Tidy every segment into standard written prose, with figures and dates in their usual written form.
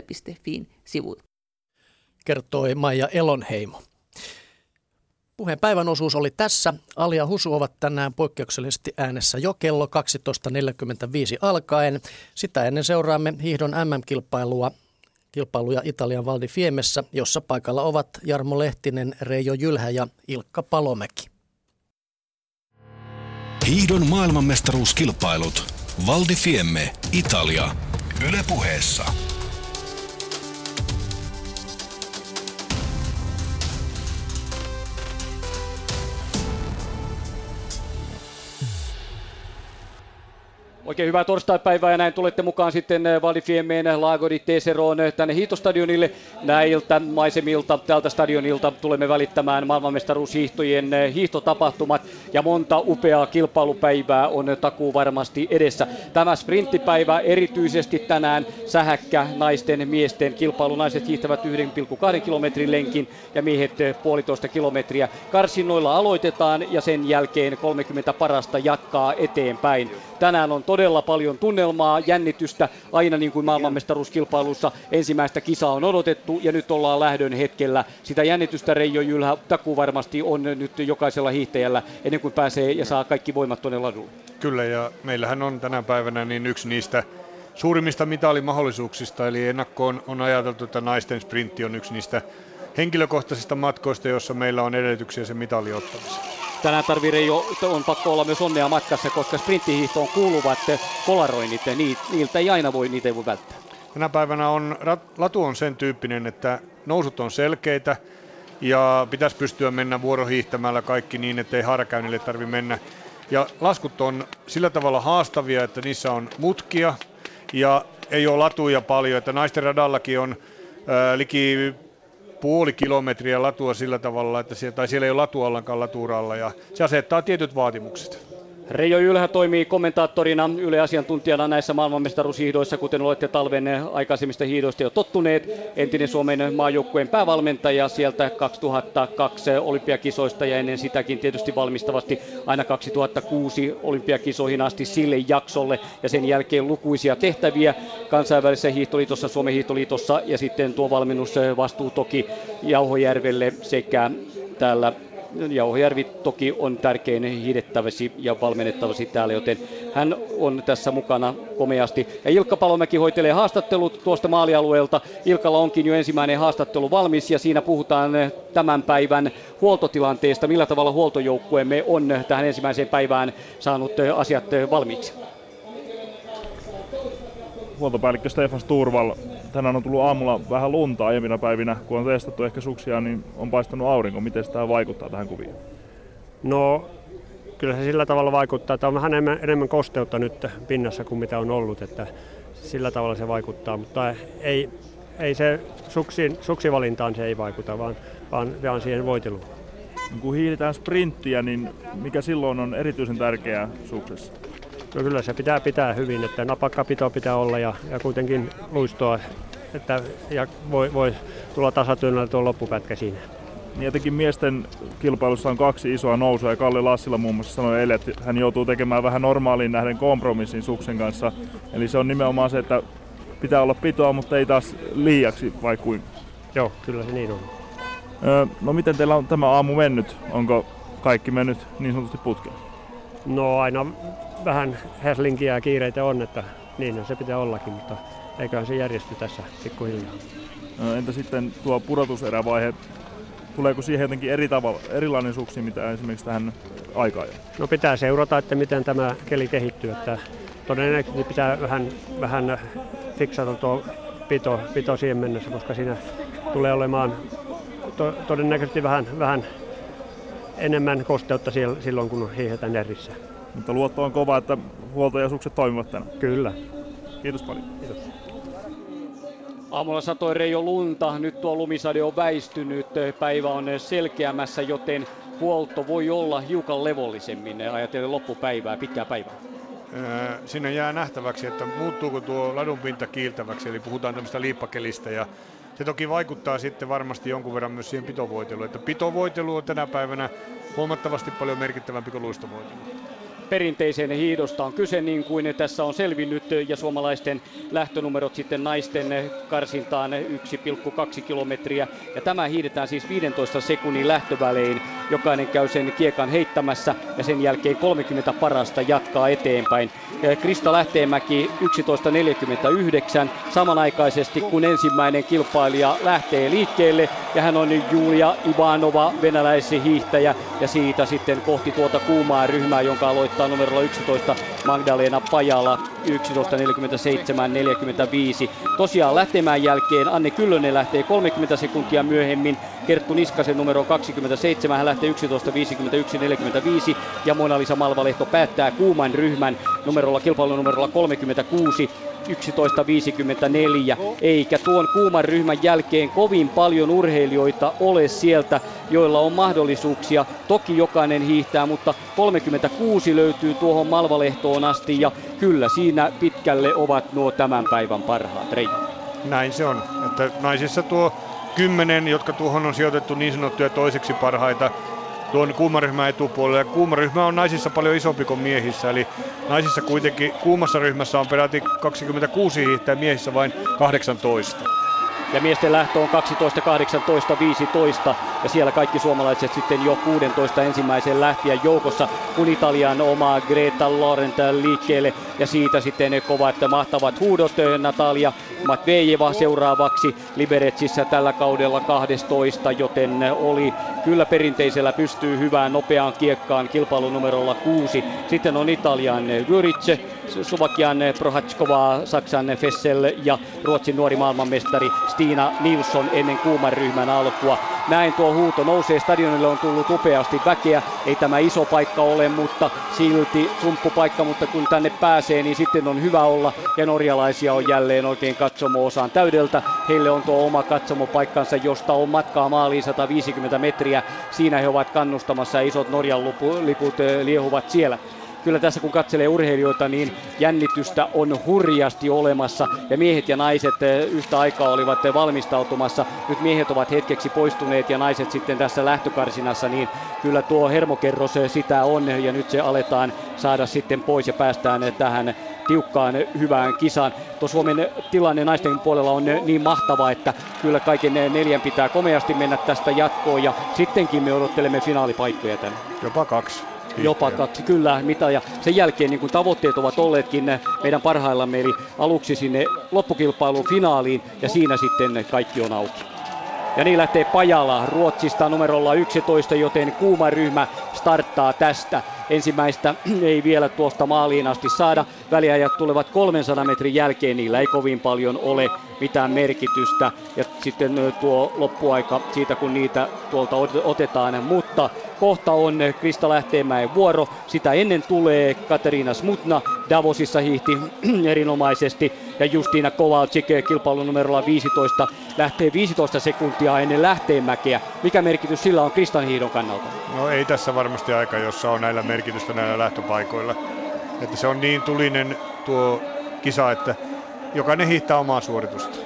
yle.fiin sivut. Kertoi Maija Elonheimo. Puheen päivän osuus oli tässä. Ali ja Husu ovat tänään poikkeuksellisesti äänessä jo kello 12.45 alkaen. Sitä ennen seuraamme hiihdon MM-kilpailuja Italian Val di Fiemmessä, jossa paikalla ovat Jarmo Lehtinen, Reijo Jylhä ja Ilkka Palomäki. Hiihdon maailmanmestaruuskilpailut. Val di Fiemme, Italia. Yle Puheessa. Oikein hyvää torstaipäivää ja näin tulette mukaan sitten Val di Fiemmeen Lago di Teseroon tänne hiihtostadionille. Näiltä maisemilta tältä stadionilta tulemme välittämään maailmanmestaruushiihtojen hiihtotapahtumat ja monta upeaa kilpailupäivää on takuu varmasti edessä. Tämä sprinttipäivä erityisesti tänään sähäkkä naisten miesten kilpailu. Naiset hiihtävät 1,2 kilometrin lenkin ja miehet 1,5 kilometriä. Karsinnoilla aloitetaan ja sen jälkeen 30 parasta jatkaa eteenpäin. Tänään on todella paljon tunnelmaa, jännitystä, aina niin kuin maailmanmestaruuskilpailussa ensimmäistä kisaa on odotettu ja nyt ollaan lähdön hetkellä. Sitä jännitystä Reijo Jylhä takuu varmasti on nyt jokaisella hiihtäjällä ennen kuin pääsee ja saa kaikki voimat tuonne ladulle. Kyllä, ja meillähän on tänä päivänä niin yksi niistä suurimmista mitalimahdollisuuksista, eli ennakkoon on ajateltu, että naisten sprintti on yksi niistä henkilökohtaisista matkoista, jossa meillä on edellytyksiä sen mitali ottamiseen. Tänään on pakko olla myös onnea matkassa, koska sprinttihiihtoon kuuluvat kolaroinnit, niiltä ei voi välttää. Tänä päivänä latu on sen tyyppinen, että nousut on selkeitä ja pitäisi pystyä mennä vuorohiihtämällä kaikki niin, ettei haarakäynnille tarvitse mennä. Ja laskut on sillä tavalla haastavia, että niissä on mutkia ja ei ole latuja paljon, että naisten radallakin on liki puoli kilometriä latua sillä tavalla, että siellä ei ole latua ollenkaan laturalla, ja se asettaa tietyt vaatimukset. Reijo Jylhä toimii kommentaattorina, Yle-asiantuntijana näissä maailmanmestaruushiihdoissa, kuten olette talven aikaisemmista hiihdoista jo tottuneet. Entinen Suomen maajoukkueen päävalmentaja sieltä 2002 olympiakisoista ja ennen sitäkin tietysti valmistavasti aina 2006 olympiakisoihin asti sille jaksolle. Ja sen jälkeen lukuisia tehtäviä kansainvälisessä hiihtoliitossa, Suomen hiihtoliitossa ja sitten tuo valmennusvastuu toki Jauhojärvelle sekä täällä. Jauhojärvi toki on tärkein hiihdettäväsi ja valmennettavasi täällä, joten hän on tässä mukana komeasti. Ja Ilkka Palomäki hoitelee haastattelut tuosta maalialueelta. Ilkalla onkin jo ensimmäinen haastattelu valmis ja siinä puhutaan tämän päivän huoltotilanteesta. Millä tavalla huoltojoukkueemme on tähän ensimmäiseen päivään saanut asiat valmiiksi? Huoltopäällikkö Stefan Sturvall. Tänään on tullut aamulla vähän lunta aiemmina päivinä, kun on testattu ehkä suksia, niin on paistanut aurinko. Miten tämä vaikuttaa tähän kuvioon? No, kyllä se sillä tavalla vaikuttaa, että on vähän enemmän kosteutta nyt pinnassa kuin mitä on ollut, että sillä tavalla se vaikuttaa, mutta ei se suksivalintaan se ei vaikuta, vaan siihen voiteluun. Kun hiihdetään sprinttiä, niin mikä silloin on erityisen tärkeää suksessa? No kyllä se pitää pitää hyvin, että napakkapito pitää olla ja kuitenkin luistoa, että ja voi tulla tasatyönnällä tuo loppupätkä siinä. Jotenkin miesten kilpailussa on kaksi isoa nousua ja Kalle Lassila muun muassa sanoi eilen, että hän joutuu tekemään vähän normaaliin nähden kompromissin suksen kanssa. Eli se on nimenomaan se, että pitää olla pitoa, mutta ei taas liiaksi vai kuin. Joo, kyllä se niin on. No miten teillä on tämä aamu mennyt? Onko kaikki mennyt niin sanotusti putkeen? No aina vähän häslinkiä ja kiireitä on, että niin se pitää ollakin, mutta eiköhän se järjesty tässä pikkuhiljaa. Entä sitten tuo pudotuserävaihe, tuleeko siihen jotenkin eri tavalla, erilainen suksi, mitä esimerkiksi tähän aikaan? No pitää seurata, että miten tämä keli kehittyy, että todennäköisesti pitää vähän fiksata tuo pito siihen mennessä, koska siinä tulee olemaan todennäköisesti vähän enemmän kosteutta silloin, kun hiihetään erissä. Mutta luotto on kova, että huoltojasukset toimivat tänään. Kyllä. Kiitos paljon. Kiitos. Aamulla satoi Reijo lunta. Nyt tuo lumisade on väistynyt. Päivä on selkeämässä, joten huolto voi olla hiukan levollisemmin. Ajatellen loppupäivää, pitkää päivää. Sinne jää nähtäväksi, että muuttuuko tuo ladunpinta kiiltäväksi. Eli puhutaan tämmöistä liippakelistä. Ja se toki vaikuttaa sitten varmasti jonkun verran myös siihen pitovoiteluun. Että pitovoitelu on tänä päivänä huomattavasti paljon merkittävämpi kuin luistovoitelu. perinteisen hiidosta on kyse, niin kuin tässä on selvinnyt, ja suomalaisten lähtönumerot sitten naisten karsintaan 1,2 kilometriä. Ja tämä hiidetään siis 15 sekunnin lähtövälein. Jokainen käy sen kiekan heittämässä ja sen jälkeen 30 parasta jatkaa eteenpäin. Krista Lähteenmäki 11.49 samanaikaisesti kun ensimmäinen kilpailija lähtee liikkeelle. Ja hän on Julia Ivanova, venäläishiihtäjä, ja siitä sitten kohti tuota kuumaa ryhmää, jonka aloittaa numerolla 11 Magdalena Pajala 11.47.45. Tosiaan lähtemään jälkeen Anne Kyllönen lähtee 30 sekuntia myöhemmin, Kerttu Niskasen numero 27, hän lähtee 11.51.45 ja Mona Lisa Malvalehto päättää kuuman ryhmän kilpailunumerolla 36. 11.54, eikä tuon kuuman ryhmän jälkeen kovin paljon urheilijoita ole sieltä, joilla on mahdollisuuksia. Toki jokainen hiihtää, mutta 36 löytyy tuohon Malvalehtoon asti, ja kyllä siinä pitkälle ovat nuo tämän päivän parhaat. Reijo. Näin se on, että naisissa tuo 10, jotka tuohon on sijoitettu niin sanottuja toiseksi parhaita, tuon kuumaryhmän etupuolella. Kuumaryhmä on naisissa paljon isompi kuin miehissä, eli naisissa kuitenkin kuumassa ryhmässä on peräti 26 hiihtää, miehissä vain 18. Ja miesten lähtö on 12.18.15 ja siellä kaikki suomalaiset sitten jo 16 ensimmäisen lähtijän joukossa, kun Italian omaa Greta Laurent liikkeelle ja siitä sitten ne kovat mahtavat huudot. Natalia Matvejeva seuraavaksi Liberetsissä tällä kaudella 12, joten oli kyllä perinteisellä pystyy hyvään nopeaan kiekkaan kilpailunumerolla 6. Sitten on Italian Juric, Slovakian Prohackova, Saksan Fessel ja Ruotsin nuori maailmanmestari Stina Nilsson ennen kuuman ryhmän alkua. Näin tuo huuto nousee. Stadionille on tullut upeasti väkeä. Ei tämä iso paikka ole, mutta silti sumppupaikka. Mutta kun tänne pääsee, niin sitten on hyvä olla. Ja norjalaisia on jälleen oikein katsomo-osaan täydeltä. Heille on tuo oma katsomopaikkansa, josta on matkaa maaliin 150 metriä. Siinä he ovat kannustamassa. Isot Norjan liput liehuvat siellä. Kyllä tässä kun katselee urheilijoita, niin jännitystä on hurjasti olemassa ja miehet ja naiset yhtä aikaa olivat valmistautumassa. Nyt miehet ovat hetkeksi poistuneet ja naiset sitten tässä lähtökarsinassa, niin kyllä tuo hermokerros sitä on ja nyt se aletaan saada sitten pois ja päästään tähän tiukkaan hyvään kisaan. Tuo Suomen tilanne naisten puolella on niin mahtava, että kyllä kaiken neljän pitää komeasti mennä tästä jatkoon ja sittenkin me odottelemme finaalipaikkoja tänne. Jopa kaksi, kyllä. Ja sen jälkeen niin kuin tavoitteet ovat olleetkin meidän parhaillamme, eli aluksi sinne loppukilpailuun finaaliin, ja siinä sitten kaikki on auki. Ja niin lähtee Pajala Ruotsista numerolla 11, joten kuuma ryhmä starttaa tästä. Ensimmäistä ei vielä tuosta maaliin asti saada. Väliajat tulevat 300 metrin jälkeen, niillä ei kovin paljon ole mitään merkitystä. Ja sitten tuo loppuaika siitä, kun niitä tuolta otetaan. Mutta kohta on Krista Lähteenmäen vuoro. Sitä ennen tulee Kateriina Smutna. Davosissa hiihti erinomaisesti. Ja Justiina Kovacik kilpailun numerolla 15 lähtee 15 sekuntia ennen Lähteenmäkeä. Mikä merkitys sillä on Kristan hiidon kannalta? No ei tässä varmasti aika, jossa on näillä merkitystä näillä lähtöpaikoilla. Että se on niin tulinen tuo kisa, että jokainen hiihtää omaa suoritusta.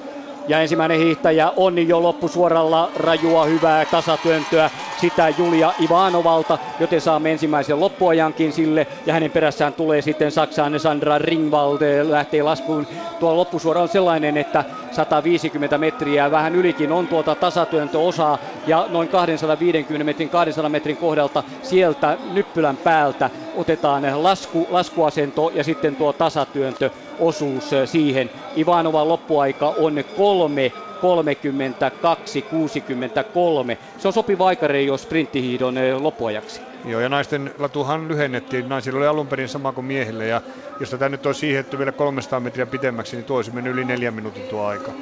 Ja ensimmäinen hiihtäjä on jo loppusuoralla, rajua hyvää tasatyöntöä, sitä Julia Ivanovalta, joten saamme ensimmäisen loppuajankin sille. Ja hänen perässään tulee sitten Saksan Sandra Ringvald, lähtee laskuun. Tuo loppusuora on sellainen, että 150 metriä vähän ylikin on tuota tasatyöntöosaa. Ja noin 200 metrin kohdalta sieltä nyppylän päältä otetaan laskuasento ja sitten tuo tasatyöntö. Osuus siihen. Ivanovan loppuaika on 3.32.63. Se on sopiva aikarejo jo sprinttihiidon loppuajaksi. Joo, ja naisten latuhan lyhennettiin. Naisilla oli alun perin sama kuin miehillä, ja jos tämä nyt olisi hiihdetty vielä 300 metriä pitemmäksi, niin tuo olisi mennyt yli 4 minuutin tuo aika.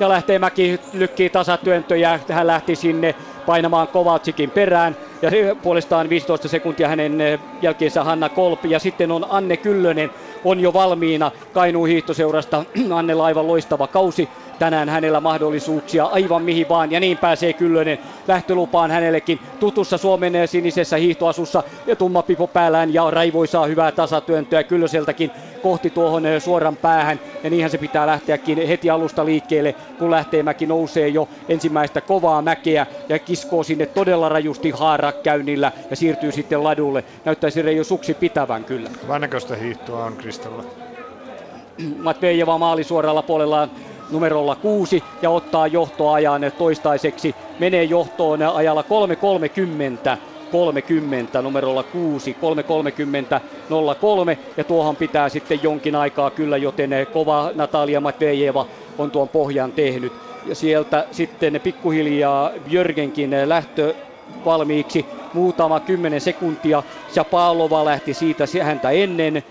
Ja Lähteenmäki lykkii tasatyöntöjä. Hän lähti sinne painamaan Kovacikin perään. Ja puolestaan 15 sekuntia hänen jälkeensä Hanna Kolpi. Ja sitten on Anne Kyllönen. On jo valmiina Kainuun hiihtoseurasta. Annella aivan loistava kausi. Tänään hänellä mahdollisuuksia aivan mihin vaan. Ja niin pääsee Kyllönen lähtölupaan hänellekin tutussa Suomen sinisessä hiihtoasussa. Ja tumma pipo päällään ja raivoisaa hyvää tasatyöntöä Kyllöseltäkin kohti tuohon suoran päähän. Ja niinhän se pitää lähteäkin heti alusta liikkeelle, kun Lähteenmäki nousee jo ensimmäistä kovaa mäkeä. Ja kiskoo sinne todella rajusti haarakäynnillä ja siirtyy sitten ladulle. Näyttäisi Reijo suksi pitävän kyllä. Vannäköistä hiihtoa on Kristalla. Matvejeva maalisuoralla puolellaan numerolla 6 ja ottaa johtoajan toistaiseksi. Menee johtoon ajalla 3.30 numerolla 6, 3.30.03 ja tuohon pitää sitten jonkin aikaa kyllä, joten kova Natalia Matvejeva on tuon pohjan tehnyt. Ja sieltä sitten pikkuhiljaa Björgenkin lähtö valmiiksi muutama 10 sekuntia. Sapovalva lähti siitä häntä ennen.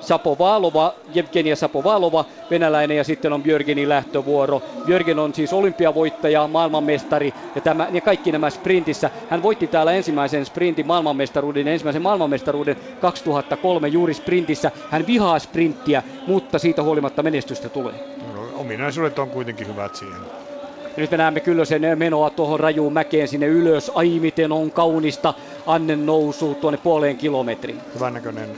Sapovalva, Jevgenia Sapovalva, venäläinen, ja sitten on Björgenin lähtövuoro. Björgen on siis olympiavoittaja, maailmanmestari, ja tämä, ja kaikki nämä sprintissä. Hän voitti täällä ensimmäisen sprintin maailmanmestaruuden, ensimmäisen maailmanmestaruuden 2003 juuri sprintissä. Hän vihaa sprinttiä, mutta siitä huolimatta menestystä tulee. No, ominaisuudet on kuitenkin hyvät siihen. Ja nyt me näemme Kyllösen menoa tuohon rajuun mäkeen sinne ylös. Ai miten on kaunista, Anne nousu tuonne puoleen kilometrin. Hyvän näköinen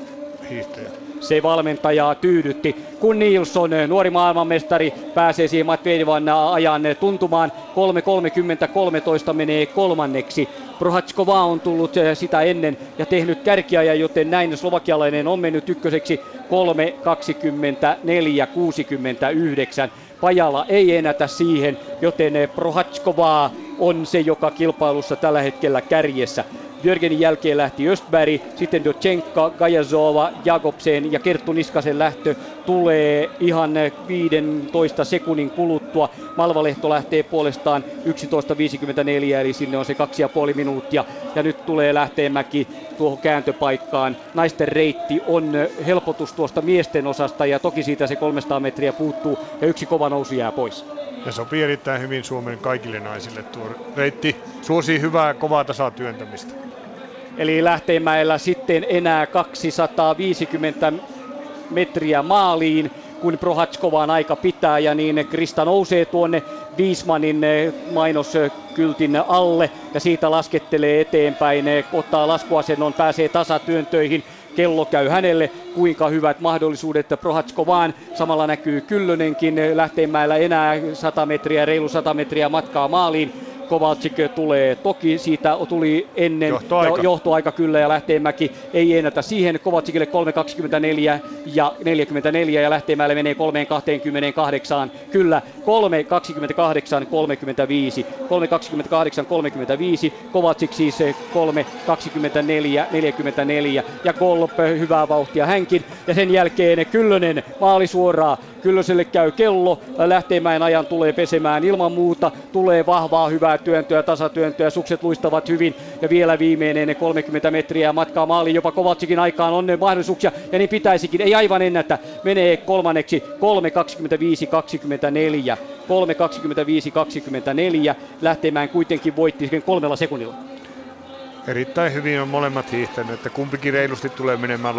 hiihtäjä. Se valmentajaa tyydytti, kun Nilsson, nuori maailmanmestari, pääsee siihen Matvejevan ajan tuntumaan. 3.30.13 menee kolmanneksi. Prohackova on tullut sitä ennen ja tehnyt kärkiajan, joten näin slovakialainen on mennyt ykköseksi 3.24.69. Pajala ei ennätä siihen, joten Prohackova on se, joka kilpailussa tällä hetkellä kärjessä. Björgenin jälkeen lähti Östberg, sitten Dochenka, Gajazova, Jakobsen ja Kerttu Niskasen lähtö tulee ihan 15 sekunnin kuluttua. Malvalehto lähtee puolestaan 11.54, eli sinne on se 2,5 minuuttia. Ja nyt tulee Lähteenmäki tuohon kääntöpaikkaan. Naisten reitti on helpotus tuosta miesten osasta, ja toki siitä se 300 metriä puuttuu, ja yksi kova nousu jää pois. Ja sopii erittäin hyvin Suomen kaikille naisille tuo reitti. Suosii hyvää, kovaa tasatyöntämistä. Eli Lähteenmäellä sitten enää 250 metriä maaliin, kun Prohatskovaan aika pitää, ja niin Krista nousee tuonne Wiesmanin mainoskyltin alle ja siitä laskettelee eteenpäin, ottaa laskuasennon, pääsee tasatyöntöihin. Kello käy hänelle, kuinka hyvät mahdollisuudet Prohatskovaan. Samalla näkyy Kyllönenkin, Lähteenmäellä enää 100 metriä, reilu 100 metriä matkaa maaliin. Kovacik tulee toki, siitä tuli ennen johtoaika kyllä, ja Lähteenmäki ei ennätä siihen. Kovacikille 3.24.44 ja Lähteenmäelle menee 3.28, kyllä 3.28.35. 3.28.35, Kovacik siis 3.24.44 ja Golp hyvää vauhtia hänkin. Ja sen jälkeen Kyllönen maalisuoraa. Kyllöselle käy kello, Lähteenmäen ajan tulee pesemään ilman muuta, tulee vahvaa hyvää työntöä, tasatyöntöä, sukset luistavat hyvin ja vielä viimeinen 30 metriä matkaa maaliin, jopa Kovatsikin aikaan on mahdollisuuksia ja niin pitäisikin, ei aivan ennätä, menee kolmanneksi 3.25.24, 3.25.24, Lähteenmäen kuitenkin voitti sen 3 sekunnilla. Erittäin hyvin on molemmat hiihtäneet, että kumpikin reilusti tulee menemään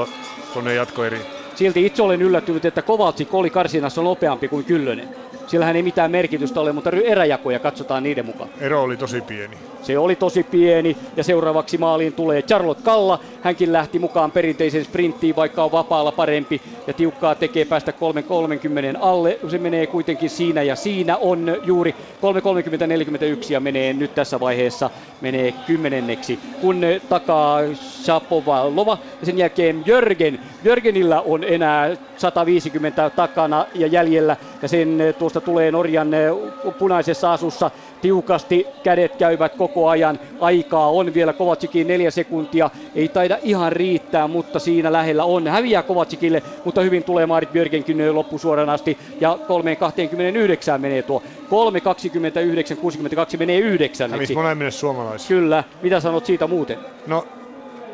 tuonne jatkoeriin. Silti itse olen yllättynyt, että Kovacik oli karsinassa nopeampi kuin Kyllönen. Sillähän ei mitään merkitystä ole, mutta eräjakoja katsotaan niiden mukaan. Ero oli tosi pieni. Se oli tosi pieni, ja seuraavaksi maaliin tulee Charlotte Kalla. Hänkin lähti mukaan perinteisen sprinttiin, vaikka on vapaalla parempi. Ja tiukkaa tekee päästä 3.30 alle. Se menee kuitenkin siinä, ja siinä on juuri 3.30.41 ja menee nyt tässä vaiheessa menee 10. Kun takaa Sapovalova ja sen jälkeen Björgen. Björgenillä on enää 150 takana ja jäljellä, ja sen tuosta tulee Norjan punaisessa asussa. Tiukasti kädet käyvät koko ajan. Aikaa on vielä Kovacikin 4 sekuntia. Ei taida ihan riittää, mutta siinä lähellä on. Häviää Kovacikille, mutta hyvin tulee Marit Björgenkin loppusuoran asti. Ja 3.29 menee tuo. 3.29.62 menee 9. Hävisi molemmille suomalaisille. Kyllä. Mitä sanot siitä muuten? No,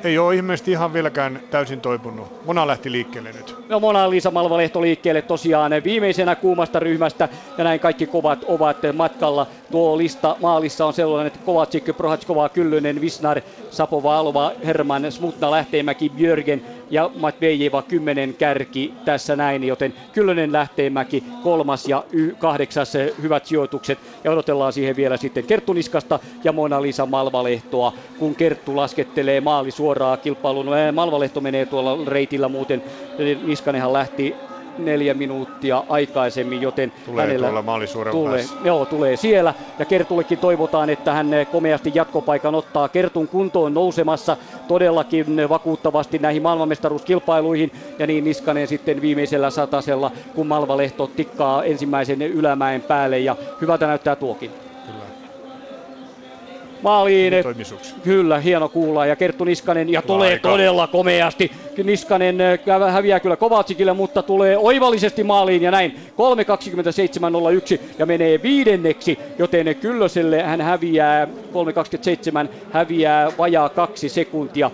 ei ole ihmeisesti ihan vieläkään täysin toipunut. Mona lähti liikkeelle nyt. No, Mona Lisa Malvalehto liikkeelle tosiaan viimeisenä kuumasta ryhmästä. Ja näin kaikki kovat ovat matkalla. Tuo lista maalissa on sellainen, että Kovacik, Prohackova, Kyllönen, Wisnar, Sapovalva, Herman, Smutna, Lähteenmäki, Björgen ja Matvejeva 10 kärki tässä näin. Joten Kyllönen, Lähteenmäki 3. ja 8. hyvät sijoitukset. Ja odotellaan siihen vielä sitten Kerttu Niskasta ja Mona Lisa Malvalehtoa, kun Kerttu laskettelee maalisuoraa kilpailuun. Malvalehto menee tuolla reitillä muuten. Niskanenhan lähti 4 minuuttia aikaisemmin, joten tulee hänellä tuolla maalisuoran päässä. Joo, tulee siellä. Ja Kertullekin toivotaan, että hän komeasti jatkopaikan ottaa. Kertun kunto on nousemassa todellakin vakuuttavasti näihin maailmanmestaruuskilpailuihin. Ja niin Niskanen sitten viimeisellä satasella, kun Malvalehto tikkaa ensimmäisen ylämäen päälle. Ja hyvältä näyttää tuokin. Maaliin. Kyllä, hieno kuulla. Ja Kerttu Niskanen, ja tulee aika todella komeasti. Niskanen häviää kyllä Kovacikille, mutta tulee oivallisesti maaliin ja näin. 3.27.01 ja menee viidenneksi, joten Kyllöselle hän häviää 3.27, häviää vajaa 2 sekuntia.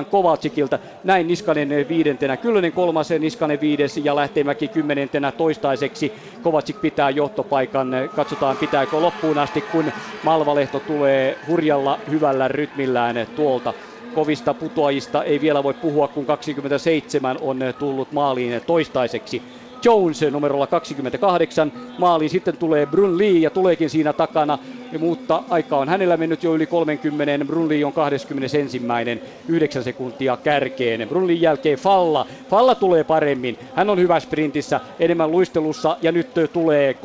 2.57 Kovacikilta, näin Niskanen viidentenä. Kyllönen kolmas, Niskanen viides ja Lähteenmäki 10. toistaiseksi. Kovacik pitää johtopaikan, katsotaan pitääkö loppuun asti, kun Malvalehto tulee hurjalla hyvällä rytmillään tuolta. Kovista putoajista ei vielä voi puhua, kun 27 on tullut maaliin toistaiseksi. Jones numerolla 28 maaliin, sitten tulee Brun Lee ja tuleekin siinä takana, mutta aika on hänellä mennyt jo yli 30. Brun Lee on 21. 9 sekuntia kärkeen. Brun Lee jälkeen Falla. Falla tulee paremmin. Hän on hyvä sprintissä, enemmän luistelussa ja nyt tulee 3.26.51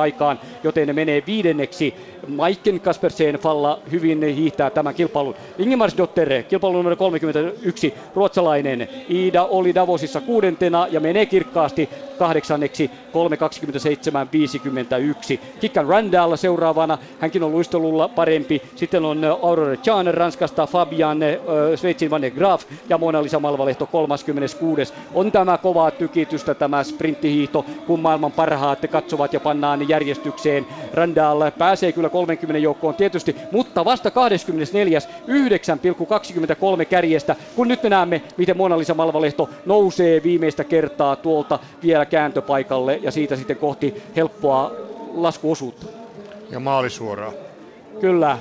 aikaan, joten menee viidenneksi. Maiken Kaspersen Falla hyvin hiihtää tämän kilpailun. Ingemarsdotter, kilpailu numero 31, ruotsalainen. Ida oli Davosissa 6. ja menee kirkkaasti 8. 3.27.51. Kikkan Randall seuraavana, hänkin on luistelulla parempi. Sitten on Aurore Chan Ranskasta, Fabian, Sveitsin Van de Graaf ja Mona Lisa Malvalehto 36. On tämä kovaa tykitystä tämä sprinttihiihto, kun maailman parhaat katsovat ja pannaan järjestykseen. Randall pääsee kyllä 30 joukkoon tietysti, mutta vasta 24. 9.23 kärjestä, kun nyt me näemme, miten Mona Lisa Malvalehto nousee viimeistä kertaa tuolta vielä kääntöpaikalle ja siitä sitten kohti helppoa laskuosuutta. Ja maalisuoraa. Kyllä.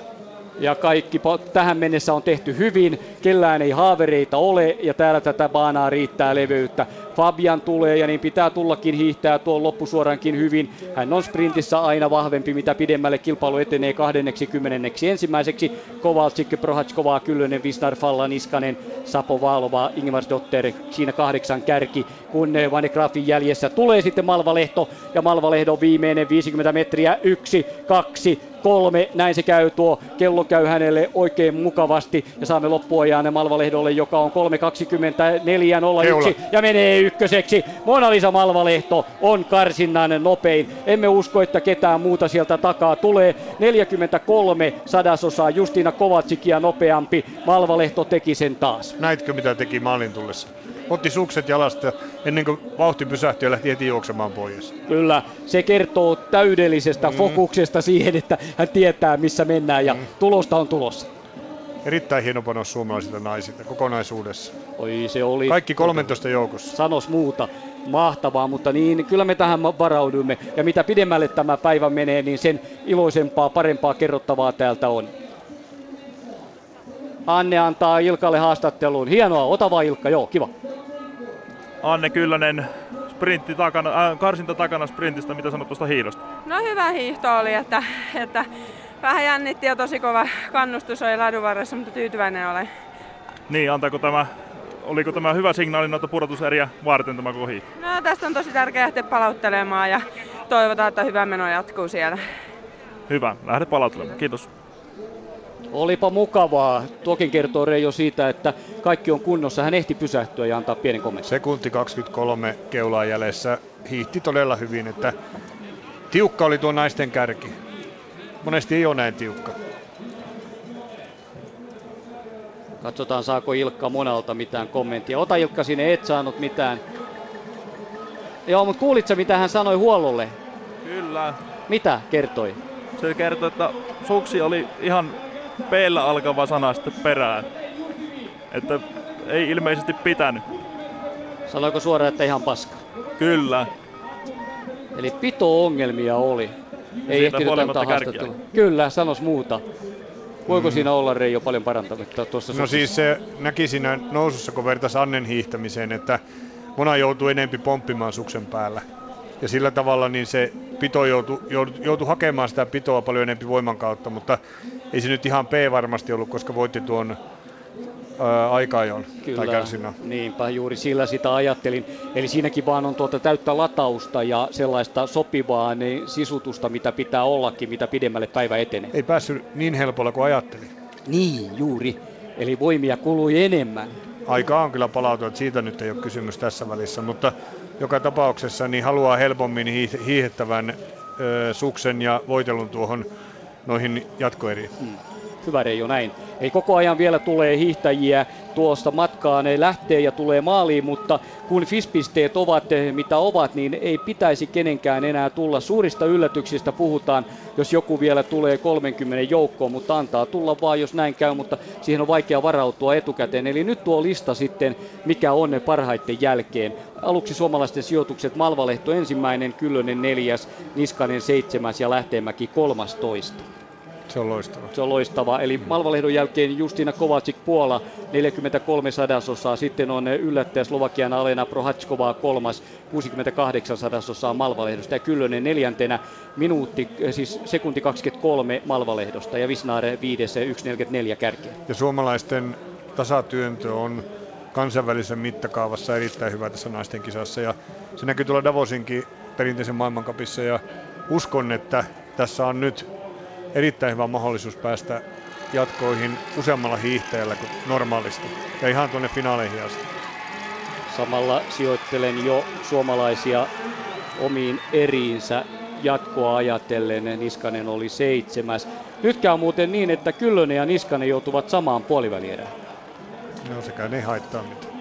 Ja kaikki tähän mennessä on tehty hyvin, kellään ei haavereita ole ja täällä tätä baanaa riittää leveyttä. Fabian tulee ja niin pitää tullakin, hiihtää tuon loppusuorankin hyvin. Hän on sprintissä aina vahvempi, mitä pidemmälle kilpailu etenee 21. Kovacik, Prohackova, Kyllönen, Wisnar, Falla, Niskanen, Sapovalva, Ingemarsdotter, siinä 8 kärki, kun Van de Graafin jäljessä tulee sitten Malvalehto ja Malvalehdon viimeinen 50 metriä 1, 2, 3, näin se käy, tuo kello käy hänelle oikein mukavasti ja saamme loppuajan Malvalehdolle, joka on 3.24.01 ja menee ykköseksi. Mona Lisa Malvalehto on karsinnan nopein. Emme usko, että ketään muuta sieltä takaa tulee. 0.43 Justiina Kovacikia nopeampi. Malvalehto teki sen taas. Näitkö mitä teki maalin tullessa? Otti sukset jalasta ennen kuin vauhti pysähtyi ja lähti heti juoksemaan pois. Kyllä, se kertoo täydellisestä fokuksesta siihen, että hän tietää missä mennään ja tulosta on tulossa. Erittäin hieno panos suomalaisilta naisilta kokonaisuudessa. Oi, se oli. Kaikki 13 joukossa. Sanos muuta. Mahtavaa, mutta niin, kyllä me tähän varaudumme. Ja mitä pidemmälle tämä päivä menee, niin sen iloisempaa, parempaa kerrottavaa täältä on. Anne antaa Ilkalle haastatteluun. Hienoa, ota vaan Ilkka, joo, kiva. Anne Kyllönen, karsinta takana sprintistä, mitä sanot tuosta hiihdosta? No hyvä hiihto oli, että vähän jännitti ja tosi kova kannustus oli laadunvarressa, mutta tyytyväinen olen. Niin, oliko tämä hyvä signaali noita pudotuseriä varten tämä koko hiihto? No tästä on tosi tärkeää lähteä palauttelemaan ja toivotaan, että hyvä meno jatkuu siellä. Hyvä, lähde palauttelemaan, kiitos. Olipa mukavaa. Toki kertoo Reijo siitä, että kaikki on kunnossa. Hän ehti pysähtyä ja antaa pienen kommentin. Sekunti 23 keulaa jäljessä. Hiihti todella hyvin, että tiukka oli tuo naisten kärki. Monesti ei ole näin tiukka. Katsotaan, saako Ilkka Monalta mitään kommenttia. Ota Ilkka sinne, et saanut mitään. Joo, mutta kuulitko mitä hän sanoi huollolle? Kyllä. Mitä kertoi? Se kertoi, että suksi oli ihan P:llä alkava sana sitten perään. Että ei ilmeisesti pitänyt. Sanoiko suoraan, että ihan paska? Kyllä. Eli pito-ongelmia oli. Ei ehtinyt antaa haastattelua. Kyllä, sanos muuta. Voiko siinä olla, Reijo, paljon parantamista tuossa? No suksessa? Siis se näki siinä nousussa, kun vertasi Annen hiihtämiseen, että Mona joutui enempi pomppimaan suksen päällä. Ja sillä tavalla niin se pito joutui hakemaan sitä pitoa paljon enemmän voiman kautta, mutta ei se nyt ihan P varmasti ollut, koska voitti tuon aika ajoin tai kärsinnän. Niinpä, juuri sillä sitä ajattelin. Eli siinäkin vaan on täyttä latausta ja sellaista sopivaa niin sisutusta, mitä pitää ollakin, mitä pidemmälle päivä etenee. Ei päässyt niin helpolla kuin ajattelin. Niin, juuri. Eli voimia kului enemmän. Aikaa on kyllä palautunut, siitä nyt ei ole kysymys tässä välissä, mutta joka tapauksessa niin haluaa helpommin hiihettävän suksen ja voitelun tuohon noihin jatkoeriin. Hyvä Reijo, näin. Ei koko ajan vielä tulee hiihtäjiä tuosta matkaan, ne lähtee ja tulee maaliin, mutta kun FIS-pisteet ovat mitä ovat, niin ei pitäisi kenenkään enää tulla. Suurista yllätyksistä puhutaan, jos joku vielä tulee 30 joukkoon, mutta antaa tulla vaan, jos näin käy, mutta siihen on vaikea varautua etukäteen. Eli nyt tuo lista sitten, mikä on ne parhaiten jälkeen. Aluksi suomalaisten sijoitukset: Malvalehto ensimmäinen, Kyllönen 4., Niskanen 7. ja Lähteenmäki 13. Se on loistava. Eli Malvalehdon jälkeen Justiina Kovacik, Puola, 43 sadasosaa. Sitten on yllättäjä Slovakian Alena Prohackova 3, 68 sadasosaa Malvalehdosta. Ja Kyllönen 4. sekunti 23 Malvalehdosta. Ja Wisnar 5, 1,44 kärkeen. Ja suomalaisten tasatyöntö on kansainvälisen mittakaavassa erittäin hyvä tässä naisten kisassa. Ja se näkyy tuolla Davosinkin perinteisen maailmankapissa. Ja uskon, että tässä on nyt erittäin hyvä mahdollisuus päästä jatkoihin useammalla hiihtäjällä kuin normaalisti. Ja ihan tuonne finaaleihin asti. Samalla sijoittelen jo suomalaisia omiin eriinsä jatkoa ajatellen. Niskanen oli 7. Nyt käy muuten niin, että Kyllönen ja Niskanen joutuvat samaan puolivälierään. No sekään ei haittaa mitään.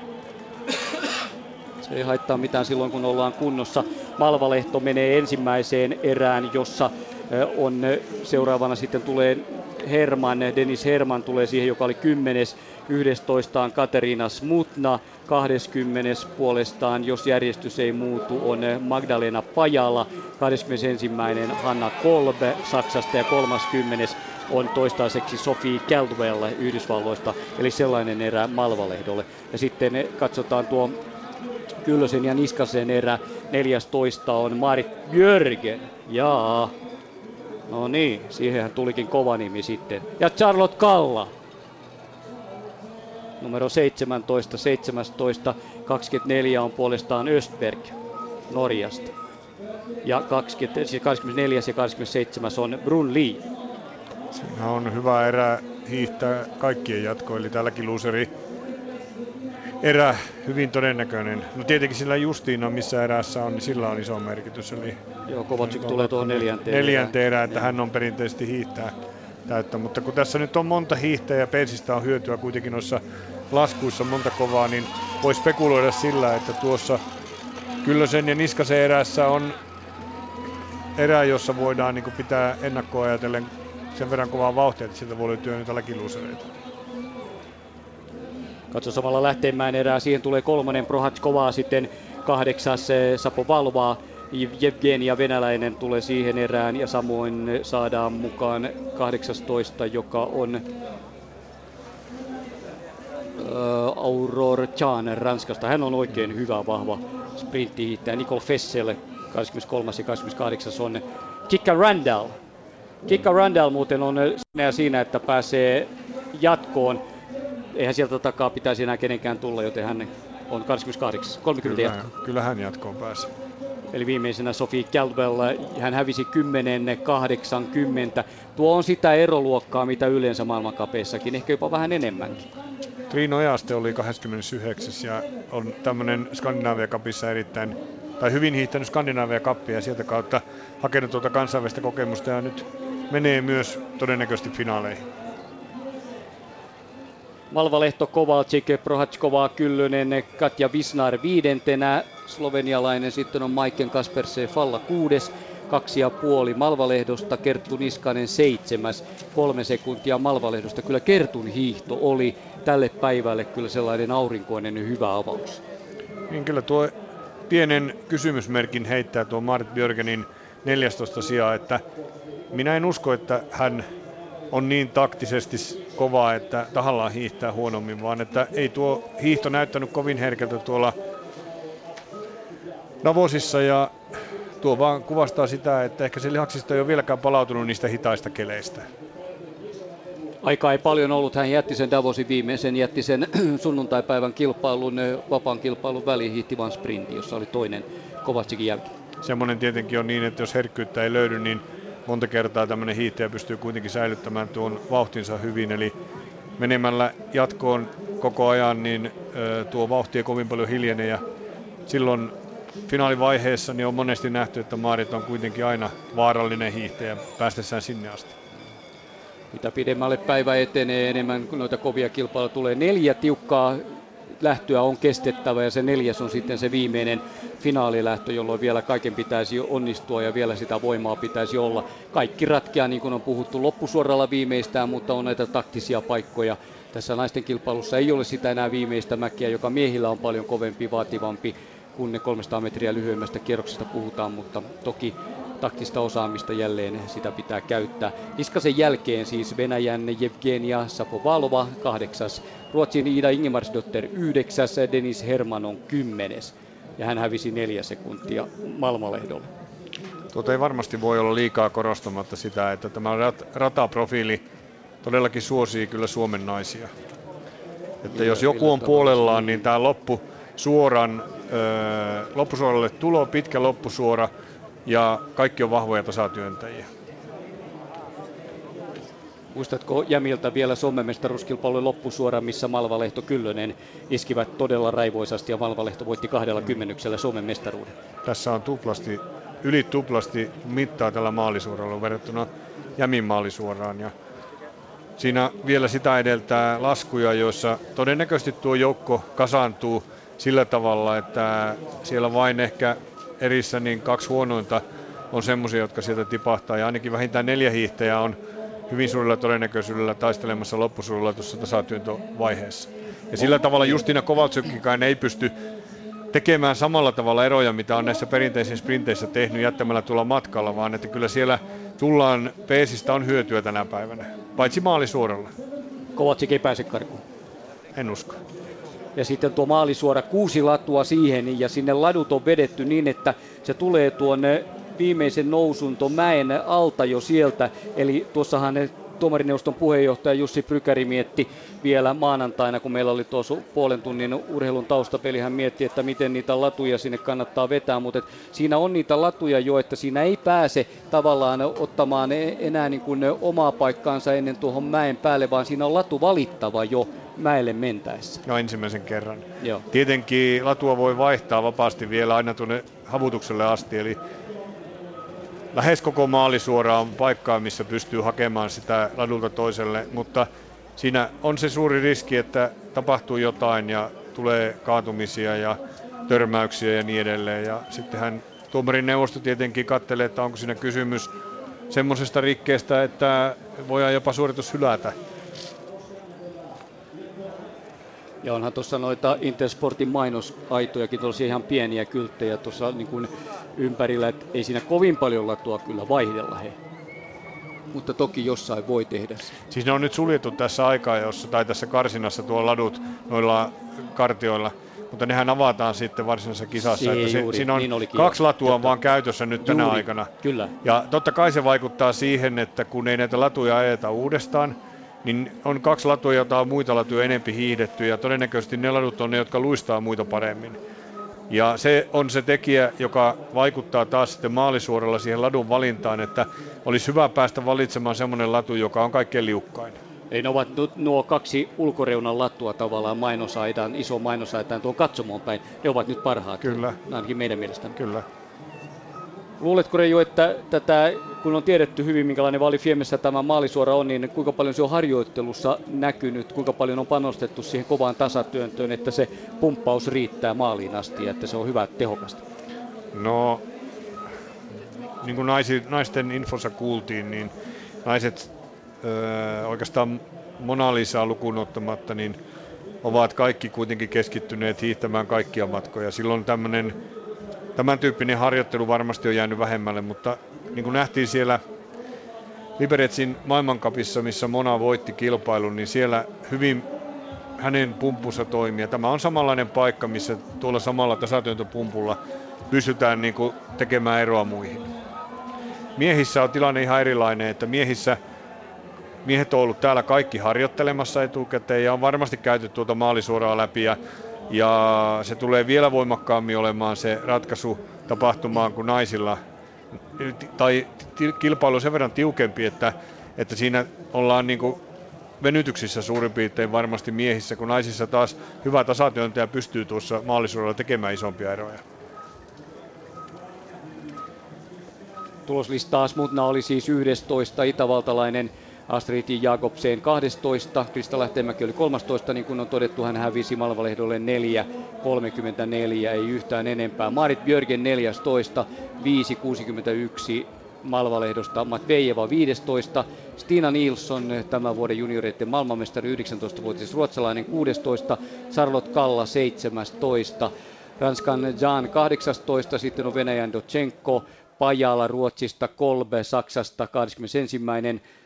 Se ei haittaa mitään silloin, kun ollaan kunnossa. Malvalehto menee ensimmäiseen erään, jossa on seuraavana sitten tulee Dennis Herman tulee siihen, joka oli 10. 11. Kateriina Smutna, 20. puolestaan, jos järjestys ei muutu, on Magdalena Pajala, 21. Hanna Kolbe Saksasta ja 30. on toistaiseksi Sophie Caldwell Yhdysvalloista, eli sellainen erä Malvalehdolle. Ja sitten katsotaan tuo Kyllösen ja Niskasen erä, 14. on Marit Björgen. Jaa. No niin, siihenhän tulikin kova nimi sitten. Ja Charlotte Kalla. Numero 17, 24 on puolestaan Östberg Norjasta. Ja 24 ja 27 on Brun Lee. Siinä on hyvä erä hiihtää kaikkien jatko, eli tälläkin luuseri erä hyvin todennäköinen. No tietenkin sillä Justiina, missä erässä on, niin sillä on iso merkitys. Eli joo, Kovacic tulee tuohon neljänteen erään, että hän on perinteisesti hiihtää täyttä. Mutta kun tässä nyt on monta hiihtäjä ja Pensistä on hyötyä kuitenkin noissa laskuissa monta kovaa, niin voi spekuloida sillä, että tuossa Kyllösen ja Niskasen erässä on erä, jossa voidaan niin pitää ennakkoa ajatellen sen verran kovaa vauhtia, että sieltä voi löytyä nyt alakilusereita. Katso samalla Lähteenmäen erää, siihen tulee 3. Prohatkovaa, sitten 8. Sapovalvaa, Jevgenia venäläinen tulee siihen erään ja samoin saadaan mukaan 18, joka on Aurore Chan Ranskasta. Hän on oikein hyvä, vahva sprinttihiittäjä. Nicole Fessel 23 ja 28 on Kikkan Randall. Kikkan Randall muuten on siinä, että pääsee jatkoon. Eihän sieltä takaa pitäisi enää kenenkään tulla, joten hän on 28, 30 jatkoon. Kyllä hän jatkoon pääsee. Eli viimeisenä Sophie Caldwell, hän hävisi 10.80. Tuo on sitä eroluokkaa, mitä yleensä maailmankapeissakin, ehkä jopa vähän enemmänkin. Triino Easte oli 29. ja on tämmöinen Skandinavia-kapissa erittäin, tai hyvin hiihtänyt Skandinavia-kappia ja sieltä kautta hakenut tuota kansainvälistä kokemusta ja nyt menee myös todennäköisesti finaaleihin. Malvalehto, Kovalcik, Prohatskova, Kyllönen, Katja Wisnar 5. Slovenialainen sitten on Maiken Kaspersen Falla 6. 2,5 Malvalehdosta, Kerttu Niskanen 7. 3 sekuntia Malvalehdosta. Kyllä Kertun hiihto oli tälle päivälle kyllä sellainen aurinkoinen hyvä avaus. Niin kyllä tuo pienen kysymysmerkin heittää tuo Marit Björgenin 14 sijaa, että minä en usko, että hän on niin taktisesti kovaa, että tahallaan hiihtää huonommin, vaan että ei tuo hiihto näyttänyt kovin herkältä tuolla Davosissa ja tuo vaan kuvastaa sitä, että ehkä se lihaksista ei ole vieläkään palautunut niistä hitaista keleistä. Aika ei paljon ollut. Hän jätti sen Davosin viimeisen, jätti sen sunnuntaipäivän kilpailun, vapaan kilpailun väliin, hiihti vaan sprintti, jossa oli toinen Kovacikin jälkeen. Semmoinen tietenkin on niin, että jos herkkyyttä ei löydy, niin monta kertaa tämmöinen hiihtäjä pystyy kuitenkin säilyttämään tuon vauhtinsa hyvin. Eli menemällä jatkoon koko ajan, niin tuo vauhti ei kovin paljon hiljene. Ja silloin finaalivaiheessa niin on monesti nähty, että Marit on kuitenkin aina vaarallinen hiihtäjä päästessään sinne asti. Mitä pidemmälle päivä etenee, enemmän noita kovia kilpailuja tulee. 4 tiukkaa lähtöä on kestettävä ja se 4. on sitten se viimeinen finaalilähtö, jolloin vielä kaiken pitäisi onnistua ja vielä sitä voimaa pitäisi olla. Kaikki ratkeaa, niin kuin on puhuttu, loppusuoralla viimeistään, mutta on näitä taktisia paikkoja. Tässä naisten kilpailussa ei ole sitä enää viimeistä mäkiä, joka miehillä on paljon kovempi, vaativampi, kun ne 300 metriä lyhyemmästä kierroksesta puhutaan, mutta toki taktista osaamista jälleen sitä pitää käyttää. Niskasen jälkeen siis Venäjän Jevgenia Sapovalva 8. Ruotsin Ida Ingemarsdotter 9. Dennis Hermanon 10. Ja hän hävisi 4 sekuntia Malmalehdolle. Tuota ei varmasti voi olla liikaa korostamatta sitä, että tämä rataprofiili todellakin suosii kyllä Suomen naisia. Että jos joku on puolellaan, niin tämä loppusuoralle tulo, pitkä loppusuora. Ja kaikki on vahvoja tasatyöntäjiä. Muistatko Jämiltä vielä Suomen mestaruuskilpailun loppusuora, missä Malvalehto Kyllönen iskivät todella raivoisasti ja Malvalehto voitti 20 Suomen mestaruuden? Tässä on yli tuplasti mittaa tällä maalisuoralla verrattuna Jämin maalisuoraan. Ja siinä vielä sitä edeltää laskuja, joissa todennäköisesti tuo joukko kasaantuu sillä tavalla, että siellä vain ehkä erissä niin 2 huonointa on semmoisia, jotka sieltä tipahtaa, ja ainakin vähintään 4 hiihtäjää on hyvin suurella todennäköisyydellä taistelemassa loppusuoralla tuossa tasatyöntövaiheessa. Ja sillä tavalla Justiina Kovacikkaan ei pysty tekemään samalla tavalla eroja, mitä on näissä perinteisissä sprinteissä tehnyt jättämällä tulla matkalla, vaan että kyllä siellä tullaan peesistä on hyötyä tänä päivänä, paitsi maalisuoralla. Kovacik ei pääse karkuun. En usko. Ja sitten tuo maalisuora 6 latua siihen, ja sinne ladut on vedetty niin, että se tulee tuonne viimeisen nousun tuon mäen alta jo sieltä. Eli tuossahan tuomarineuvoston puheenjohtaja Jussi Prykäri mietti vielä maanantaina, kun meillä oli tuossa puolen tunnin urheilun taustapeli, hän mietti, että miten niitä latuja sinne kannattaa vetää, mutta siinä on niitä latuja jo, että siinä ei pääse tavallaan ottamaan enää niin kuin omaa paikkaansa ennen tuohon mäen päälle, vaan siinä on latu valittava jo mäelle mentäessä. No ensimmäisen kerran. Joo. Tietenkin latua voi vaihtaa vapaasti vielä aina tuonne havutukselle asti, eli lähes koko maalisuora on paikkaa, missä pystyy hakemaan sitä ladulta toiselle, mutta siinä on se suuri riski, että tapahtuu jotain ja tulee kaatumisia ja törmäyksiä ja niin edelleen. Ja sittenhän tuomarineuvosto tietenkin katselee, että onko siinä kysymys semmoisesta rikkeestä, että voidaan jopa suoritus hylätä. Ja onhan tuossa noita Intersportin mainosaitojakin, tuollaisia ihan pieniä kylttejä tuossa niin kuin ympärillä, että ei siinä kovin paljon latua kyllä vaihdella he. Mutta toki jossain voi tehdä se. Siis ne on nyt suljettu tässä aikaa, tai tässä karsinassa tuo ladut noilla kartioilla, mutta nehän avataan sitten varsinaisessa kisassa. Se, että juuri, siinä on niin 2 latua vaan käytössä nyt tänä aikana. Kyllä. Ja totta kai se vaikuttaa siihen, että kun ei näitä latuja ajeta uudestaan, niin on 2 latua, jota on muita latuja enempi hiihdetty, ja todennäköisesti ne ladut on ne, jotka luistaa muita paremmin. Ja se on se tekijä, joka vaikuttaa taas sitten maalisuoralla siihen ladun valintaan, että olisi hyvä päästä valitsemaan semmoinen latu, joka on kaikkein liukkain. Ei, ne ovat nyt nuo 2 ulkoreunan latua tavallaan mainosaitaan, iso mainosaitaan tuon katsomoon päin. Ne ovat nyt parhaat. Kyllä. Ainakin meidän mielestämme. Kyllä. Luuletko, Reijo, että tätä, kun on tiedetty hyvin, minkälainen Val di Fiemmessä tämä maalisuora on, niin kuinka paljon se on harjoittelussa näkynyt, kuinka paljon on panostettu siihen kovaan tasatyöntöön, että se pumppaus riittää maaliin asti ja että se on hyvä, tehokasta? No, niin kuin naisten infossa kuultiin, niin naiset oikeastaan Mona Lisaa lukuun ottamatta, niin ovat kaikki kuitenkin keskittyneet hiihtämään kaikkia matkoja. Silloin Tämän tyyppinen harjoittelu varmasti on jäänyt vähemmälle, mutta niin kuin nähtiin siellä Liberetsin maailmancupissa, missä Mona voitti kilpailun, niin siellä hyvin hänen pumpunsa toimii. Tämä on samanlainen paikka, missä tuolla samalla tasatyöntöpumpulla pystytään niin kuin tekemään eroa muihin. Miehissä on tilanne ihan erilainen, että miehissä Miehet on ollut täällä kaikki harjoittelemassa etukäteen ja on varmasti käyty tuota maalisuoraa läpi ja se tulee vielä voimakkaammin olemaan se ratkaisu tapahtumaan kuin naisilla. Tai kilpailu on sen verran tiukempi, että siinä ollaan niin kuin venytyksissä suurin piirtein varmasti miehissä, kun naisissa taas hyvä tasatyöntäjä pystyy tuossa maalisuoralla tekemään isompia eroja. Tuloslistaa Smutna oli siis 11, itävaltalainen Astrid Jakobsen 12, Krista Lähteenmäki oli 13, niin kuin on todettu, hän hävisi Malvalehdolle 4.34, ei yhtään enempää. Marit Björgen 14, 5.61 Malvalehdosta, Matvejeva 15, Stina Nilsson, tämän vuoden junioreiden maailmanmestari, 19-vuotias ruotsalainen 16, Charlotte Kalla 17, Ranskan Jan 18, sitten on Venäjän Dochenko, Pajala Ruotsista, Kolbe Saksasta 21.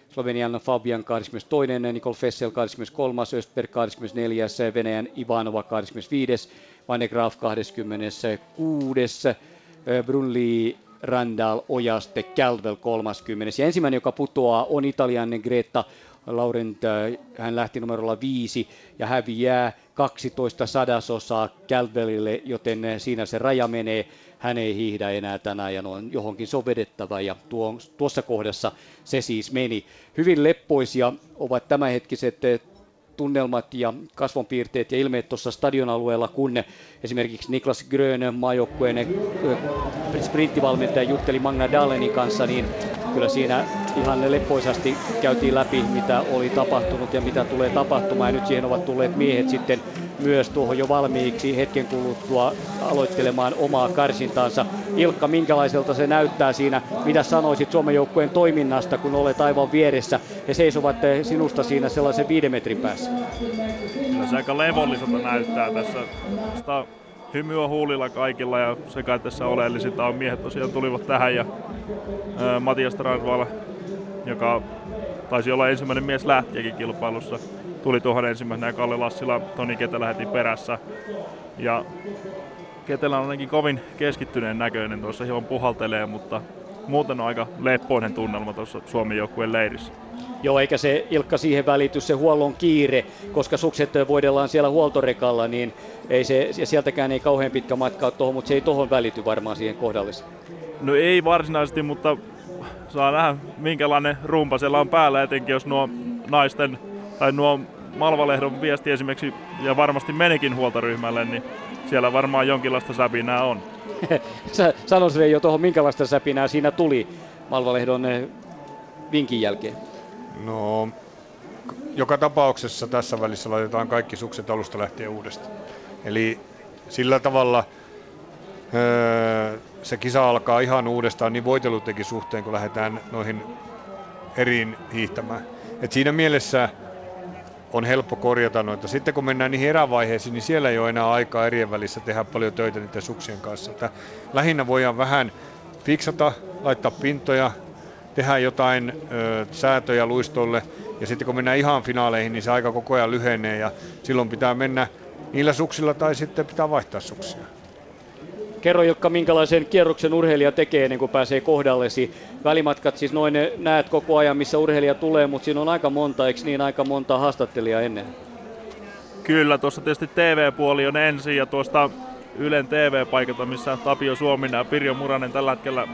Slovenian Fabian 22. Nicole Fessel 23. Östberg 24. Venäjän Ivanova 25. Van de Graaf 26. Brun Lee, Randall, Ojaste, Caldwell 30. Ja ensimmäinen, joka putoaa, on italianen Greta Laurent. Hän lähti numerolla 5 ja häviää 12 sadasosaa Caldwellille, joten siinä se raja menee. Hän ei hiihdä enää tänään ja johonkin se on vedettävä ja tuossa kohdassa se siis meni. Hyvin leppoisia ovat tämänhetkiset tunnelmat ja kasvonpiirteet ja ilmeet tuossa stadion alueella, kun esimerkiksi Niklas Grön, maajoukkueen sprinttivalmentaja, jutteli Magna Dahlenin kanssa, niin kyllä siinä ihan leppoisasti käytiin läpi, mitä oli tapahtunut ja mitä tulee tapahtumaan. Ja nyt siihen ovat tulleet miehet sitten myös tuohon jo valmiiksi hetken kuluttua aloittelemaan omaa karsintaansa. Ilkka, minkälaiselta se näyttää siinä? Mitä sanoisit Suomen joukkueen toiminnasta, kun olet aivan vieressä? He seisovat sinusta siinä sellaisen 5 metrin päässä. Kyllä se aika levolliselta näyttää tässä. Sitä hymyä huulilla kaikilla ja se kai tässä oleellisinta on. Miehet tosiaan tulivat tähän ja Matias Strandvall, joka taisi olla ensimmäinen mies lähtiäkin kilpailussa, tuli tuohon ensimmäisenä, Kalle Lassila, Toni Ketelä heti perässä. Ja Ketelä on ainakin kovin keskittyneen näköinen tuossa, hieman puhaltelee, mutta muuten on aika leppoinen tunnelma tuossa Suomen joukkueen leirissä. Joo, eikä se Ilkka siihen välity se huollon kiire, koska sukset voidellaan siellä huoltorekalla, niin ei se, ja sieltäkään ei kauhean pitkä matka tuohon, mutta se ei tuohon välity varmaan siihen kohdalliseen. No ei varsinaisesti, mutta saa nähdä minkälainen rumpa siellä on päällä, etenkin jos nuo naisten tai nuo Malvalehdon viesti esimerkiksi, ja varmasti menikin huoltoryhmälle, niin siellä varmaan jonkinlaista säpinää on. Sä sanoisin jo tuohon, minkälaista säpinää siinä tuli Malvalehdon vinkin jälkeen? No, joka tapauksessa tässä välissä laitetaan kaikki sukset alusta lähtien uudestaan. Eli sillä tavalla se kisa alkaa ihan uudestaan niin voitelutenkin suhteen, kun lähdetään noihin eriin hiihtämään. Et siinä mielessä on helppo korjata noita. Sitten kun mennään niihin erävaiheisiin, niin siellä ei ole enää aikaa erien välissä tehdä paljon töitä niiden suksien kanssa. Että lähinnä voidaan vähän fiksata, laittaa pintoja, tehdä jotain säätöjä luistolle. Ja sitten kun mennään ihan finaaleihin, niin se aika koko ajan lyhenee ja silloin pitää mennä niillä suksilla tai sitten pitää vaihtaa suksia. Kerro, Ilkka, minkälaisen kierroksen urheilija tekee ennen kuin pääsee kohdallesi. Välimatkat siis noin näet koko ajan, missä urheilija tulee, mutta siinä on aika monta, eikö niin, aika monta haastattelijaa ennen? Kyllä, tuossa tietysti TV-puoli on ensin ja tuosta Ylen TV-paikalta, missä Tapio Suominen ja Pirjo Muranen tällä hetkellä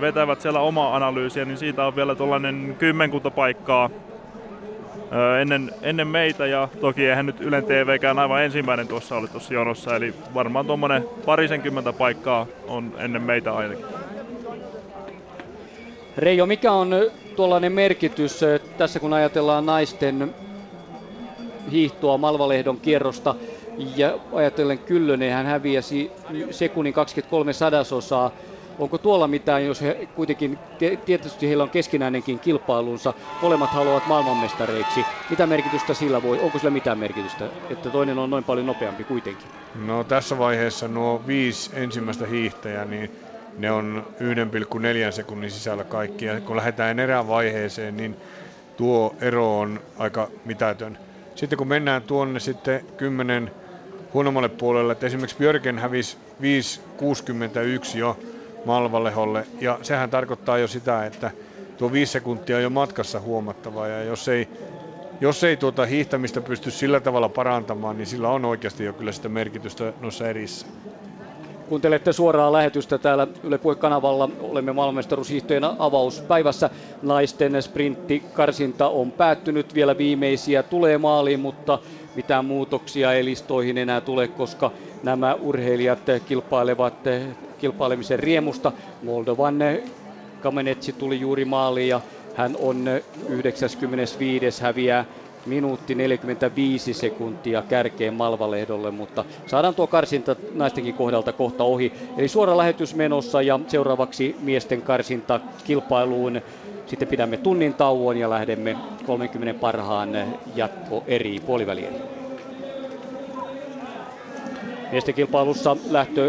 vetävät siellä omaa analyysiä, niin siitä on vielä tuollainen kymmenkunta paikkaa ennen meitä, ja toki eihän nyt Ylen TVkään aivan ensimmäinen tuossa oli tuossa jonossa, eli varmaan tuommoinen parisenkymmentä paikkaa on ennen meitä ainakin. Reijo, mikä on tuollainen merkitys tässä, kun ajatellaan naisten hiihtoa Malvalehdon kierrosta, ja ajatellen Kyllönen, hän häviäsi sekunnin 23 sadasosaa. Onko tuolla mitään, jos he kuitenkin, tietysti heillä on keskinäinenkin kilpailunsa, molemmat haluavat maailmanmestareiksi. Mitä merkitystä sillä voi, onko sillä mitään merkitystä, että toinen on noin paljon nopeampi kuitenkin? No tässä vaiheessa nuo 5 ensimmäistä hiihtäjää, niin ne on 1,4 sekunnin sisällä kaikki. Ja kun lähdetään erään vaiheeseen, niin tuo ero on aika mitätön. Sitten kun mennään tuonne sitten 10 huonommalle puolelle, että esimerkiksi Björgen hävisi 5,61 jo Malvaleholle, ja sehän tarkoittaa jo sitä, että tuo 5 sekuntia on jo matkassa huomattavaa, ja jos ei tuota hiihtämistä pysty sillä tavalla parantamaan, niin sillä on oikeasti jo kyllä sitä merkitystä noissa erissä. Kuuntelette suoraan lähetystä täällä Yle Puhe-kanavalla. Olemme maailmanmestaruushiihtojen avauspäivässä. Naisten sprinttikarsinta on päättynyt. Vielä viimeisiä tulee maaliin, mutta mitään muutoksia ei listoihin enää tule, koska nämä urheilijat kilpailevat kilpailemisen riemusta. Moldovan Kamenetsi tuli juuri maaliin ja hän on 95. häviää. Minuutti 45 sekuntia kärkeen Malvalehdolle, mutta saadaan tuo karsinta naistenkin kohdalta kohta ohi. Eli suora lähetys menossa ja seuraavaksi miesten karsinta kilpailuun. Sitten pidämme tunnin tauon ja lähdemme 30 parhaan jatko eri puoliväliin. Miesten kilpailussa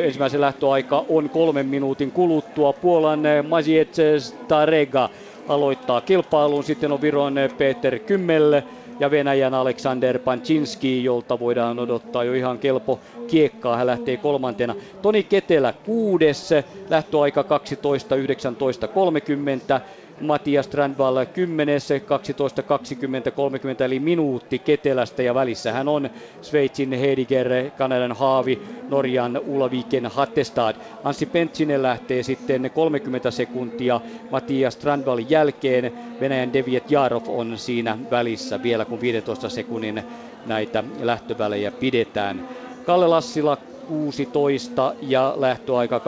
ensimmäisen lähtöaika on 3 minuutin kuluttua. Puolan Maciej Starega aloittaa kilpailuun. Sitten on Viron Peter Kymmel ja Venäjän Aleksander Panzhinski, jolta voidaan odottaa jo ihan kelpo kiekkaa. Hän lähtee kolmantena. Toni Ketelä 6. Lähtöaika 12.19.30. Matias Strandvall 10. 12.20.30 eli minuutti Ketelästä. Ja välissä hän on Sveitsin Heidegger, Kanadan Haavi, Norjan Ulaviken Hattestad. Anssi Pentsinen lähtee sitten 30 sekuntia Matias Strandvallin jälkeen. Venäjän Deviet Jarov on siinä välissä vielä, kun 15 sekunnin näitä lähtövälejä pidetään. Kalle Lassila 16 ja lähtöaika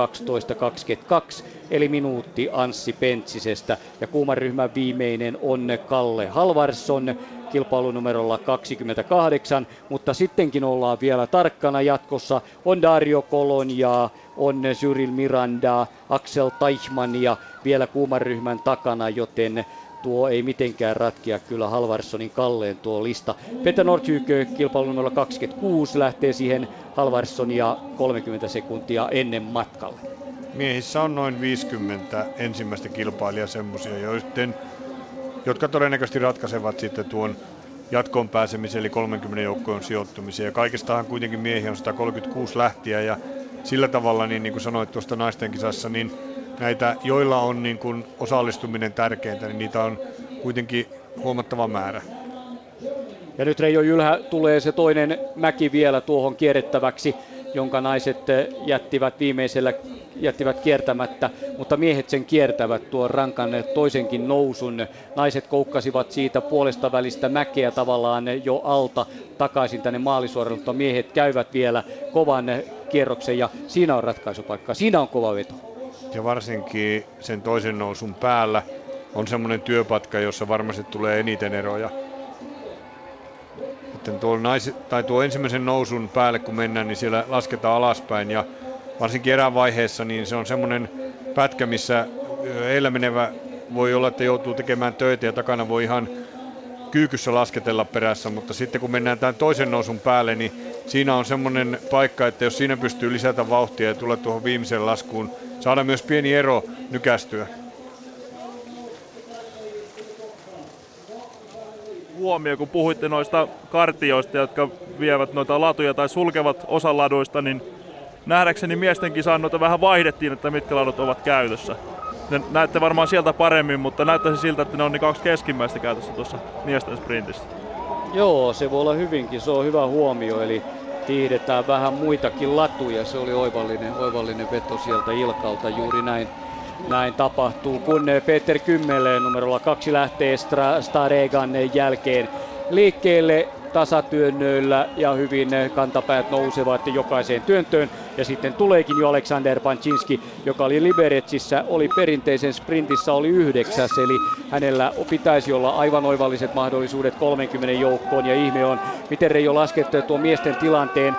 12.22, eli minuutti Anssi Pentsisestä. Ja kuuman ryhmän viimeinen on Kalle Halvarsson kilpailunumerolla 28, mutta sittenkin ollaan vielä tarkkana jatkossa. On Dario Kolonjaa, on Cyril Miranda, Axel Teichmann ja vielä kuuman ryhmän takana, joten tuo ei mitenkään ratkea kyllä Halvarssonin Kalleen tuo lista. Peter Nordhykö kilpailunumero 26 lähtee siihen Halvarssonia 30 sekuntia ennen matkalle. Miehissä on noin 50 ensimmäistä kilpailijaa semmoisia, jotka todennäköisesti ratkaisevat sitten tuon jatkoon pääsemisen eli 30 joukkoon sijoittumisen. Ja kaikestahan kuitenkin miehiä on 136 lähtiä ja sillä tavalla niin kuin sanoit tuosta naisten kisassa, niin näitä, joilla on niin kuin osallistuminen tärkeintä, niin niitä on kuitenkin huomattava määrä. Ja nyt Reijo Jylhä tulee se toinen mäki vielä tuohon kierrettäväksi, jonka naiset jättivät kiertämättä, mutta miehet sen kiertävät tuon rankan toisenkin nousun. Naiset koukkasivat siitä puolesta välistä mäkeä tavallaan jo alta takaisin tänne maalisuoralle, mutta miehet käyvät vielä kovan kierroksen ja siinä on ratkaisupaikka, siinä on kova veto. Ja varsinkin sen toisen nousun päällä on semmoinen työpatka, jossa varmasti tulee eniten eroja. Sitten tuo ensimmäisen nousun päälle kun mennään, niin siellä lasketaan alaspäin ja varsinkin erään vaiheessa niin se on semmoinen pätkä, missä edellä menevä voi olla, että joutuu tekemään töitä ja takana voi ihan kyykyssä lasketella perässä, mutta sitten kun mennään tämän toisen nousun päälle, niin siinä on semmoinen paikka, että jos siinä pystyy lisätä vauhtia ja tulla tuohon viimeiseen laskuun, saada myös pieni ero nykästyä. Huomio, kun puhuitte noista kartioista, jotka vievät noita latuja tai sulkevat osan laduista, niin nähdäkseni miesten kisaan noita vähän vaihdettiin, että mitkä ladut ovat käytössä. Ne näette varmaan sieltä paremmin, mutta näyttäisi siltä, että ne on niin 2 keskimmäistä käytössä tuossa miesten sprintissä. Joo, se voi olla hyvinkin. Se on hyvä huomio, eli tiihdetään vähän muitakin latuja. Se oli oivallinen veto sieltä Ilkalta. Juuri näin tapahtuu, kun Peter Kymmeleen numerolla 2 lähtee Staregan jälkeen liikkeelle tasatyönnöillä ja hyvin kantapäät nousevat jokaiseen työntöön. Ja sitten tuleekin jo Aleksander Panzhinski, joka oli Liberetsissä, oli perinteisen sprintissä, oli 9, eli hänellä pitäisi olla aivan oivalliset mahdollisuudet 30 joukkoon. Ja ihme on, miten Reijo laskette tuon miesten tilanteen,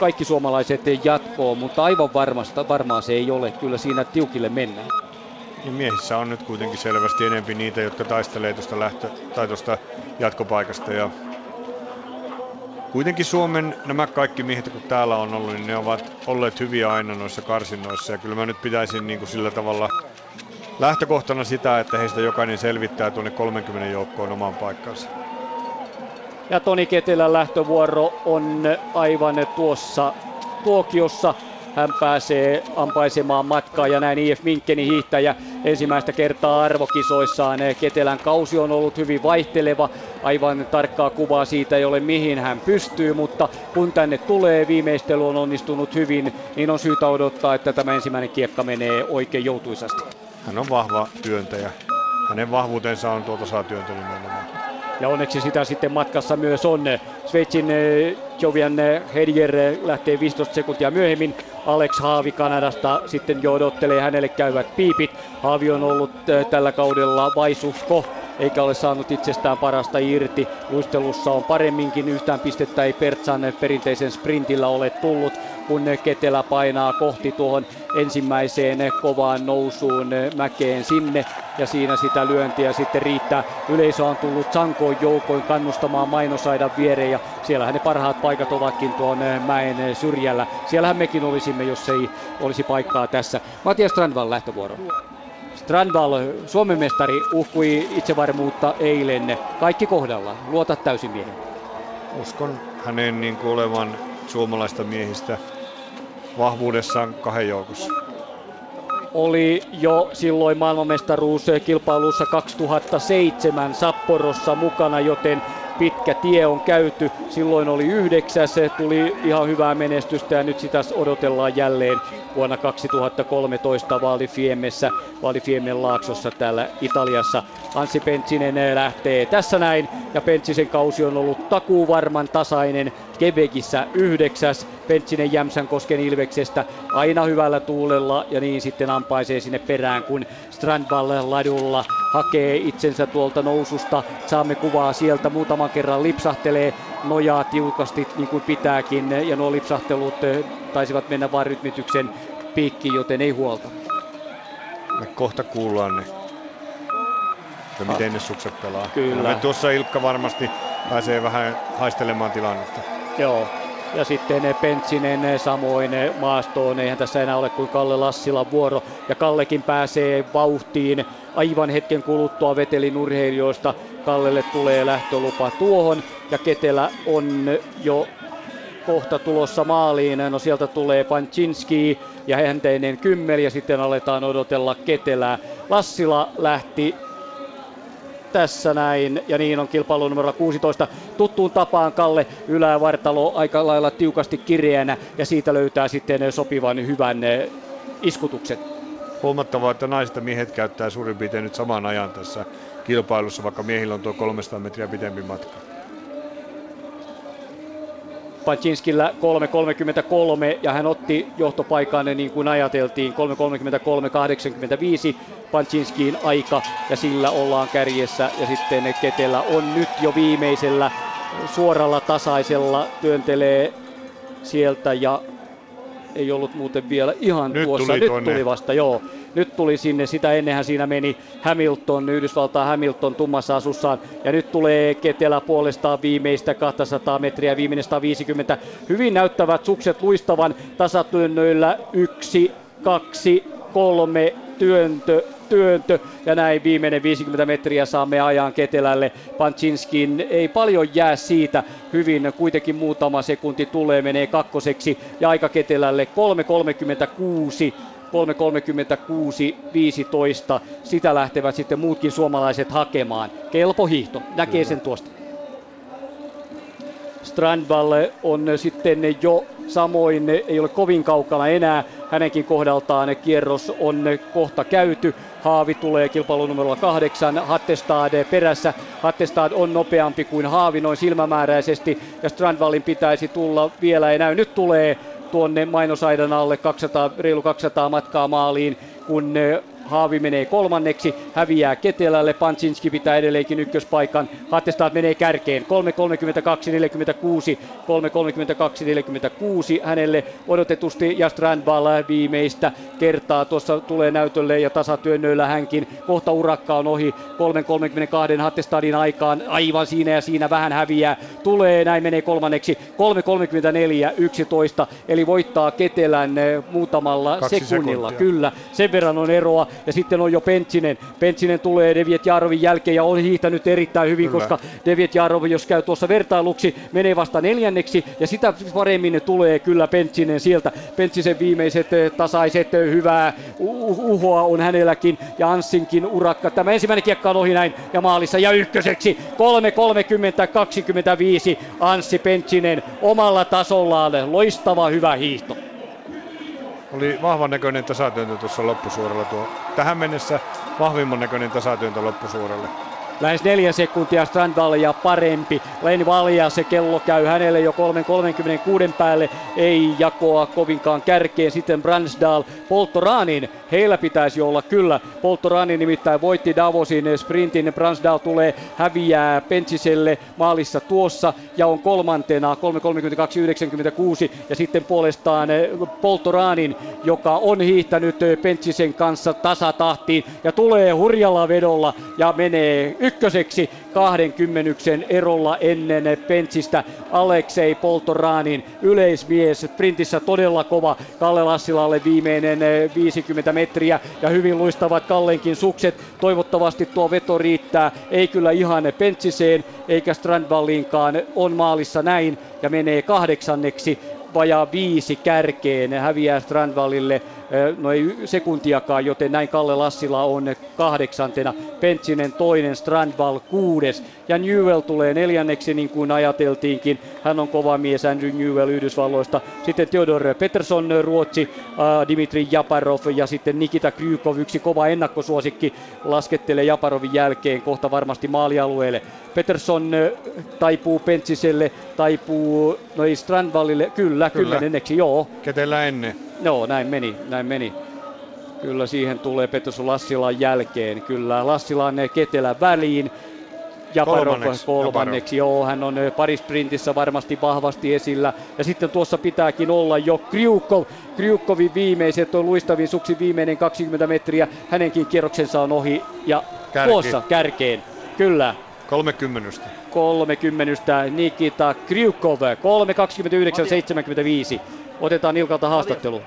kaikki suomalaiset jatkoon, mutta aivan varmaa se ei ole, kyllä siinä tiukille mennään. Ja miehissä on nyt kuitenkin selvästi enempi niitä, jotka taistelee tuosta jatkopaikasta. Ja kuitenkin Suomen nämä kaikki miehet, kun täällä on ollut, niin ne ovat olleet hyviä aina noissa karsinnoissa. Ja kyllä mä nyt pitäisin niin kuin sillä tavalla lähtökohtana sitä, että heistä jokainen selvittää tuonne 30 joukkoon oman paikkansa. Ja Toni Ketelän lähtövuoro on aivan tuossa tuokiossa. hän pääsee ampaisemaan matkaa ja näin IF Minkkenin hiihtäjä ensimmäistä kertaa arvokisoissaan. Ketelän kausi on ollut hyvin vaihteleva, aivan tarkkaa kuvaa siitä ei ole mihin hän pystyy, mutta kun tänne tulee, viimeistely on onnistunut hyvin, niin on syytä odottaa, että tämä ensimmäinen kiekka menee oikein joutuisasti. Hän on vahva työntäjä. Hänen vahvuutensa on tuolta saa työntö nimenomaan. Ja onneksi sitä sitten matkassa myös on. Sveitsin Jovian Hedger lähtee 15 sekuntia myöhemmin. Alex Haavi Kanadasta sitten jo odottelee, hänelle käyvät piipit. Haavi on ollut tällä kaudella vaisuhko, eikä ole saanut itsestään parasta irti. Luistelussa on paremminkin, yhtään pistettä ei Pertsan perinteisen sprintillä ole tullut, kun Ketelä painaa kohti tuohon ensimmäiseen kovaan nousuun mäkeen sinne. Ja siinä sitä lyöntiä sitten riittää. Yleisö on tullut sankoin joukoin kannustamaan mainosaidan viereen, ja siellähän ne parhaat paikat ovatkin tuon mäen syrjällä. Siellähän mekin olisimme, jos ei olisi paikkaa tässä. Matias Strandvall lähtövuoro. Strandvall, Suomen mestari, uhkui itsevarmuutta eilen. Kaikki kohdalla. Luota täysin miehen. Uskon hänen olevan suomalaista miehistä vahvuudessaan kahden joukossa. Oli jo silloin maailmanmestaruuskilpailussa 2007 Sapporossa mukana, joten pitkä tie on käyty. Silloin oli 9, se tuli ihan hyvää menestystä, ja nyt sitä odotellaan jälleen vuonna 2013 Val di Fiemmen laaksossa täällä Italiassa. Anssi Pentsinen lähtee tässä näin, ja Pentsisen kausi on ollut takuuvarman tasainen. Quebecissä 9. Pentsinen Jämsänkosken Ilveksestä aina hyvällä tuulella, ja niin sitten ampaisee sinne perään, kun Strandvall ladulla hakee itsensä tuolta noususta. Saamme kuvaa sieltä, muutaman kerran lipsahtelee, nojaa tiukasti niin kuin pitääkin, ja nuo lipsahtelut taisivat mennä vaan rytmityksen piikkiin, joten ei huolta. Me kohta kuullaan ne. Ja miten ne sukset pelaa. Kyllä. Tuossa Ilkka varmasti pääsee vähän haistelemaan tilannetta. Joo. Ja sitten Pentsinen samoin maastoon. Eihän tässä enää ole kuin Kalle Lassilan vuoro. Ja Kallekin pääsee vauhtiin. Aivan hetken kuluttua vetelin urheilijoista Kallelle tulee lähtölupa tuohon. Ja Ketelä on jo kohta tulossa maaliin. No sieltä tulee Panzhinski ja häntä ennen 10. Ja sitten aletaan odotella Ketelää. Lassila lähti tässä näin, ja niin on kilpailu numero 16. Tuttuun tapaan Kalle ylävartalo aika lailla tiukasti kireänä, ja siitä löytää sitten sopivan hyvän iskutuksen. Huomattavaa, että naiset ja miehet käyttää suurin piirtein nyt saman ajan tässä kilpailussa, vaikka miehillä on tuo 300 metriä pitempi matka. Panzhinskillä 3.33, ja hän otti johtopaikan niin kuin ajateltiin, 3.33.85 Panzhinskiin aika, ja sillä ollaan kärjessä, ja sitten Ketelä on nyt jo viimeisellä suoralla tasaisella, työntelee sieltä, ja ei ollut muuten vielä ihan nyt tuossa, tuli vasta, joo. Nyt tuli sinne, sitä ennenhän siinä meni Hamilton, Yhdysvaltain Hamilton tummassa asussaan. Ja nyt tulee Ketelä puolestaan viimeistä 200 metriä, viimeinen 150. Hyvin näyttävät sukset luistavan tasatyönnöillä 1, 2, 3, työntö. Ja näin viimeinen 50 metriä saamme ajan Ketelälle. Panzhinskin ei paljon jää siitä. Hyvin kuitenkin muutama sekunti tulee, menee kakkoseksi. Ja aika Ketelälle 3.36.15. Sitä lähtevät sitten muutkin suomalaiset hakemaan. Kelpo hiihto. Näkee sen tuosta. Strandvall on sitten jo samoin, ei ole kovin kaukana enää. Hänenkin kohdaltaan kierros on kohta käyty. Haavi tulee kilpailun numerolla 8. Hattestad perässä. Hattestad on nopeampi kuin Haavi noin silmämääräisesti. Ja Strandvallin pitäisi tulla vielä, ei näy. Nyt tulee tuonne mainosaidan alle 200, reilu 200 matkaa maaliin, kun Haavi menee kolmanneksi, häviää Ketelälle, Panzhinski pitää edelleenkin ykköspaikan, Hattestad menee kärkeen, 3.32.46 hänelle odotetusti, ja Strandvall viimeistä kertaa tuossa tulee näytölle, ja tasatyönnöillä hänkin, kohta urakka on ohi, 3.32 Hattestadin aikaan, aivan siinä ja siinä vähän häviää, tulee, näin menee kolmanneksi, 3.34.11, eli voittaa Ketelän muutamalla sekunnilla, kyllä, sen verran on eroa, ja sitten on jo Pentsinen. Pentsinen tulee Devjetjarovin jälkeen ja on hiihtänyt erittäin hyvin, kyllä, koska Devjetjarov, jos käy tuossa vertailuksi, menee vasta neljänneksi ja sitä paremmin ne tulee kyllä Pentsinen sieltä. Pentsisen viimeiset tasaiset, hyvää uhoa on hänelläkin ja Anssinkin urakka. Tämä ensimmäinen kiekka on ohi näin ja maalissa ja ykköseksi 3.30.25 Anssi Pentsinen omalla tasollaan. Loistava hyvä hiihto. Oli vahvan näköinen tasatyöntö tuossa loppusuoralla tuo. Tähän mennessä vahvimman näköinen tasatyöntö loppusuoralle. Lähes 4 sekuntia Strandvallia parempi. Len Valja, se kello käy hänelle jo 3.36 päälle. Ei jakoa kovinkaan kärkeen. Sitten Bransdal Poltoraanin. Heillä pitäisi olla kyllä. Poltoraanin nimittäin voitti Davosin sprintin. Bransdal tulee, häviää Pentsiselle maalissa tuossa ja on kolmantena 3.32.96. Ja sitten puolestaan Poltoraanin, joka on hiihtänyt Pentsisen kanssa tasatahtiin ja tulee hurjalla vedolla ja menee ykköseksi 20 erolla ennen Pentsistä. Aleksei Poltoraanin yleismies sprintissä todella kova. Kalle Lassilalle viimeinen 50 metriä ja hyvin luistavat Kallenkin sukset. Toivottavasti tuo veto riittää. Ei kyllä ihan Pentsiseen eikä Strandvallinkaan, on maalissa näin ja menee 8. Vajaa 5 kärkeen, häviää Strandvallille noin sekuntiakaan, joten näin Kalle Lassila on 8. Pentsinen 2, Strandvall 6. Ja Newell tulee 4, niin kuin ajateltiinkin. Hän on kova mies, Andrew Newell Yhdysvalloista. Sitten Theodor Pettersson Ruotsi, Dimitri Japarov ja sitten Nikita Krykov, yksi kova ennakkosuosikki, laskettelee Japarovin jälkeen kohta varmasti maalialueelle. Pettersson taipuu Pentsiselle, taipuu Strandvallille, kyllä. 10, joo. Ketellä ennen? Joo, näin meni. Kyllä siihen tulee Pettersson Lassilan jälkeen, kyllä Lassilan Ketelä väliin. Japarov kolmanneksi. Joo, hän on parisprintissä varmasti vahvasti esillä. Ja sitten tuossa pitääkin olla jo Kriukov. Kriukovin viimeiset on luistavin suksi, viimeinen 20 metriä. Hänenkin kierroksensa on ohi ja tuossa kärkeen, kyllä. 30. Nikita Kriukov, 3.29.75. Otetaan Ilkalta haastattelu.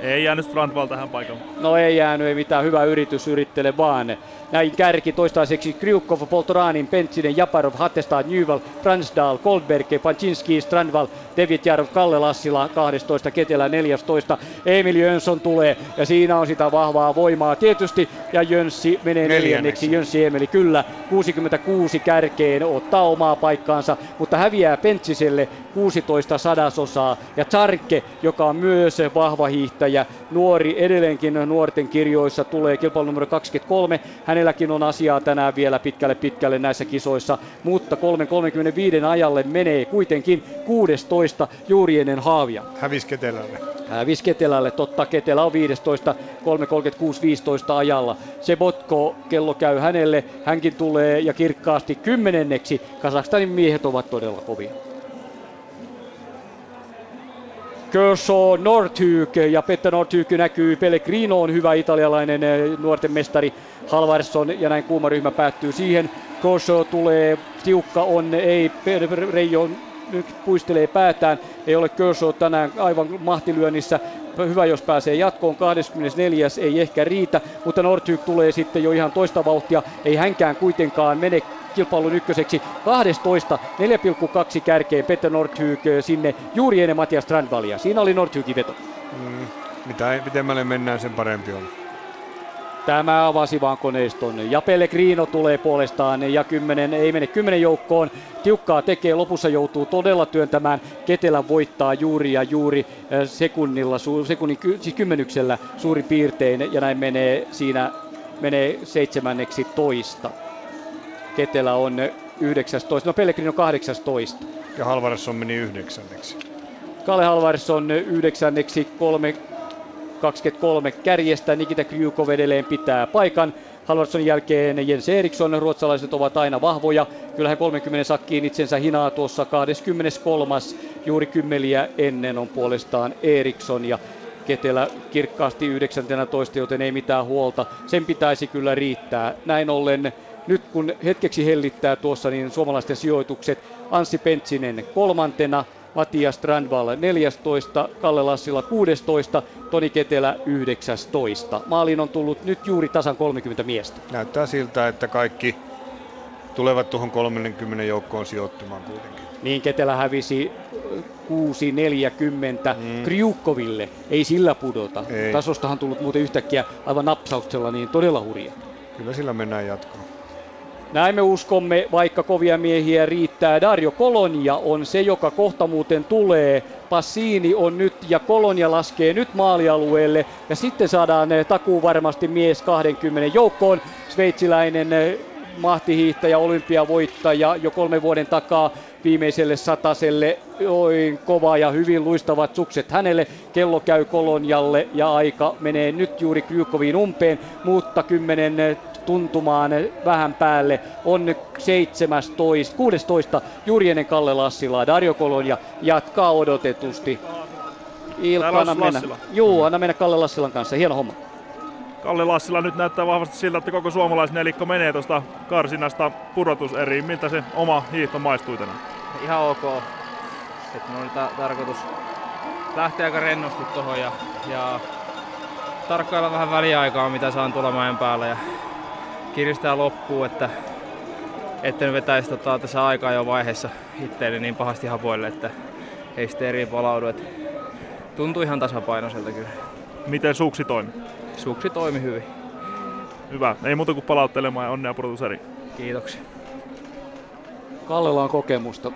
Ei jäänyt Strandvall tähän paikalle. No ei jäänyt, ei mitään. Hyvä yritys, yrittele vaan. Näin kärki toistaiseksi Kriukov, Poltoranin, Pentsinen, Japarov, Hattestad, Newell, Bransdal, Goldberg, Paczynski, Strandvall, Devjetjarov, Kalle Lassila 12, Ketelä 14. Emil Jönsson tulee ja siinä on sitä vahvaa voimaa tietysti. Ja Jönssi menee 4. Jönssi Emeli, kyllä. 66 kärkeen ottaa omaa paikkaansa, mutta häviää Pentsiselle 16 sadasosaa. Ja Tsarkke, joka on myös vahva hiihtäjä, nuori edelleenkin nuorten kirjoissa, tulee kilpailu numero 23. Hänelläkin on asiaa tänään vielä pitkälle näissä kisoissa, mutta 3.35 ajalle menee kuitenkin 16 juuri ennen Haavia. Hävis Ketelälle, totta, Ketelä on 15, 3.36.15 ajalla. Sebotko, kello käy hänelle, hänkin tulee ja kirkkaasti 10. Kazakstanin miehet ovat todella kovia. Kershaw Nordhyk ja Petter Nordhyk näkyy, Pellegrino on hyvä italialainen nuorten mestari, Halvarsson ja näin kuuma ryhmä päättyy siihen. Kershaw tulee, tiukka on, ei Reijo nyt puistelee päätään, ei ole Kershaw tänään aivan mahtilyönnissä. Hyvä, jos pääsee jatkoon. 24. ei ehkä riitä, mutta Nordhyk tulee sitten jo ihan toista vauhtia. Ei hänkään kuitenkaan mene kilpailun ykköseksi. 12. 4.2 kärkeen Petter Nordhyk sinne juuri ennen Matias Strandvallia. Siinä oli Nordhykin veto. Mitä pitemmälle mennään, sen parempi on. Tämä avasi vaan koneiston. Ja Pellegrino tulee puolestaan ja 10, ei mene 10 joukkoon. Tiukkaa tekee, lopussa joutuu todella työntämään. Ketelä voittaa juuri kymmenyksellä suurin piirtein. Ja näin menee 17. Ketelä on 19, no Pellegrino 18. Ja Halvarsson meni 9. Kalle Halvarsson 9, 3.23 kärjestä. Nikita Krykov edelleen pitää paikan. Halvarssonin jälkeen Jens Eriksson. Ruotsalaiset ovat aina vahvoja. Kyllähän 30 sakkiin itsensä hinaa tuossa. 23. juuri 10 ennen on puolestaan Eriksson ja Ketelä kirkkaasti 19, joten ei mitään huolta. Sen pitäisi kyllä riittää. Näin ollen nyt kun hetkeksi hellittää tuossa, niin suomalaisten sijoitukset. Anssi Pentsinen 3. Matias Strandvall 14, Kalle Lassila 16, Toni Ketelä 19. Maaliin on tullut nyt juuri tasan 30 miestä. Näyttää siltä, että kaikki tulevat tuohon 30 joukkoon sijoittumaan kuitenkin. Niin, Ketelä hävisi 6.40 Kriukkoville. Ei sillä pudota. Ei. Tasostahan tullut muuten yhtäkkiä aivan napsauksella, niin todella hurja. Kyllä sillä mennään jatkoon. Näin me uskomme, vaikka kovia miehiä riittää. Dario Colonia on se, joka kohta muuten tulee. Passini on nyt ja Colonia laskee nyt maalialueelle. Ja sitten saadaan takuu varmasti mies 20 joukkoon. Sveitsiläinen mahtihiihtäjä, olympiavoittaja jo 3 vuoden takaa viimeiselle sataselle. Oi, kova ja hyvin luistavat sukset hänelle. Kello käy Kolonjalle ja aika menee nyt juuri Kryukoviin umpeen, mutta 10 tuntumaan vähän päälle on 16 juuri ennen Kalle Lassilaa. Dario Colonia jatkaa odotetusti. Ilkka, anna mennä. Juu, anna mennä Kalle Lassilan kanssa. Hieno homma. Kalle Lassila nyt näyttää vahvasti siltä, että koko suomalaisnelikko menee tuosta karsinasta pudotuseriin. Miltä se oma hiihto maistui tänään? Ihan ok. Sitten oli tarkoitus lähteä aika rennosti tuohon ja tarkkailla vähän väliaikaa, mitä saan tuolla mäen päällä ja kiristää loppuun, että vetäisi tässä aikaa jo vaiheessa itteeni niin pahasti hapoille, että ei sitten eriin palaudu. Et tuntui ihan tasapainoiselta kyllä. Miten suksi toimi? Suksi toimi hyvin. Hyvä. Ei muuta kuin palauttelemaan ja onnea pudotuseriin. Kiitoksia. Kallella on kokemusta.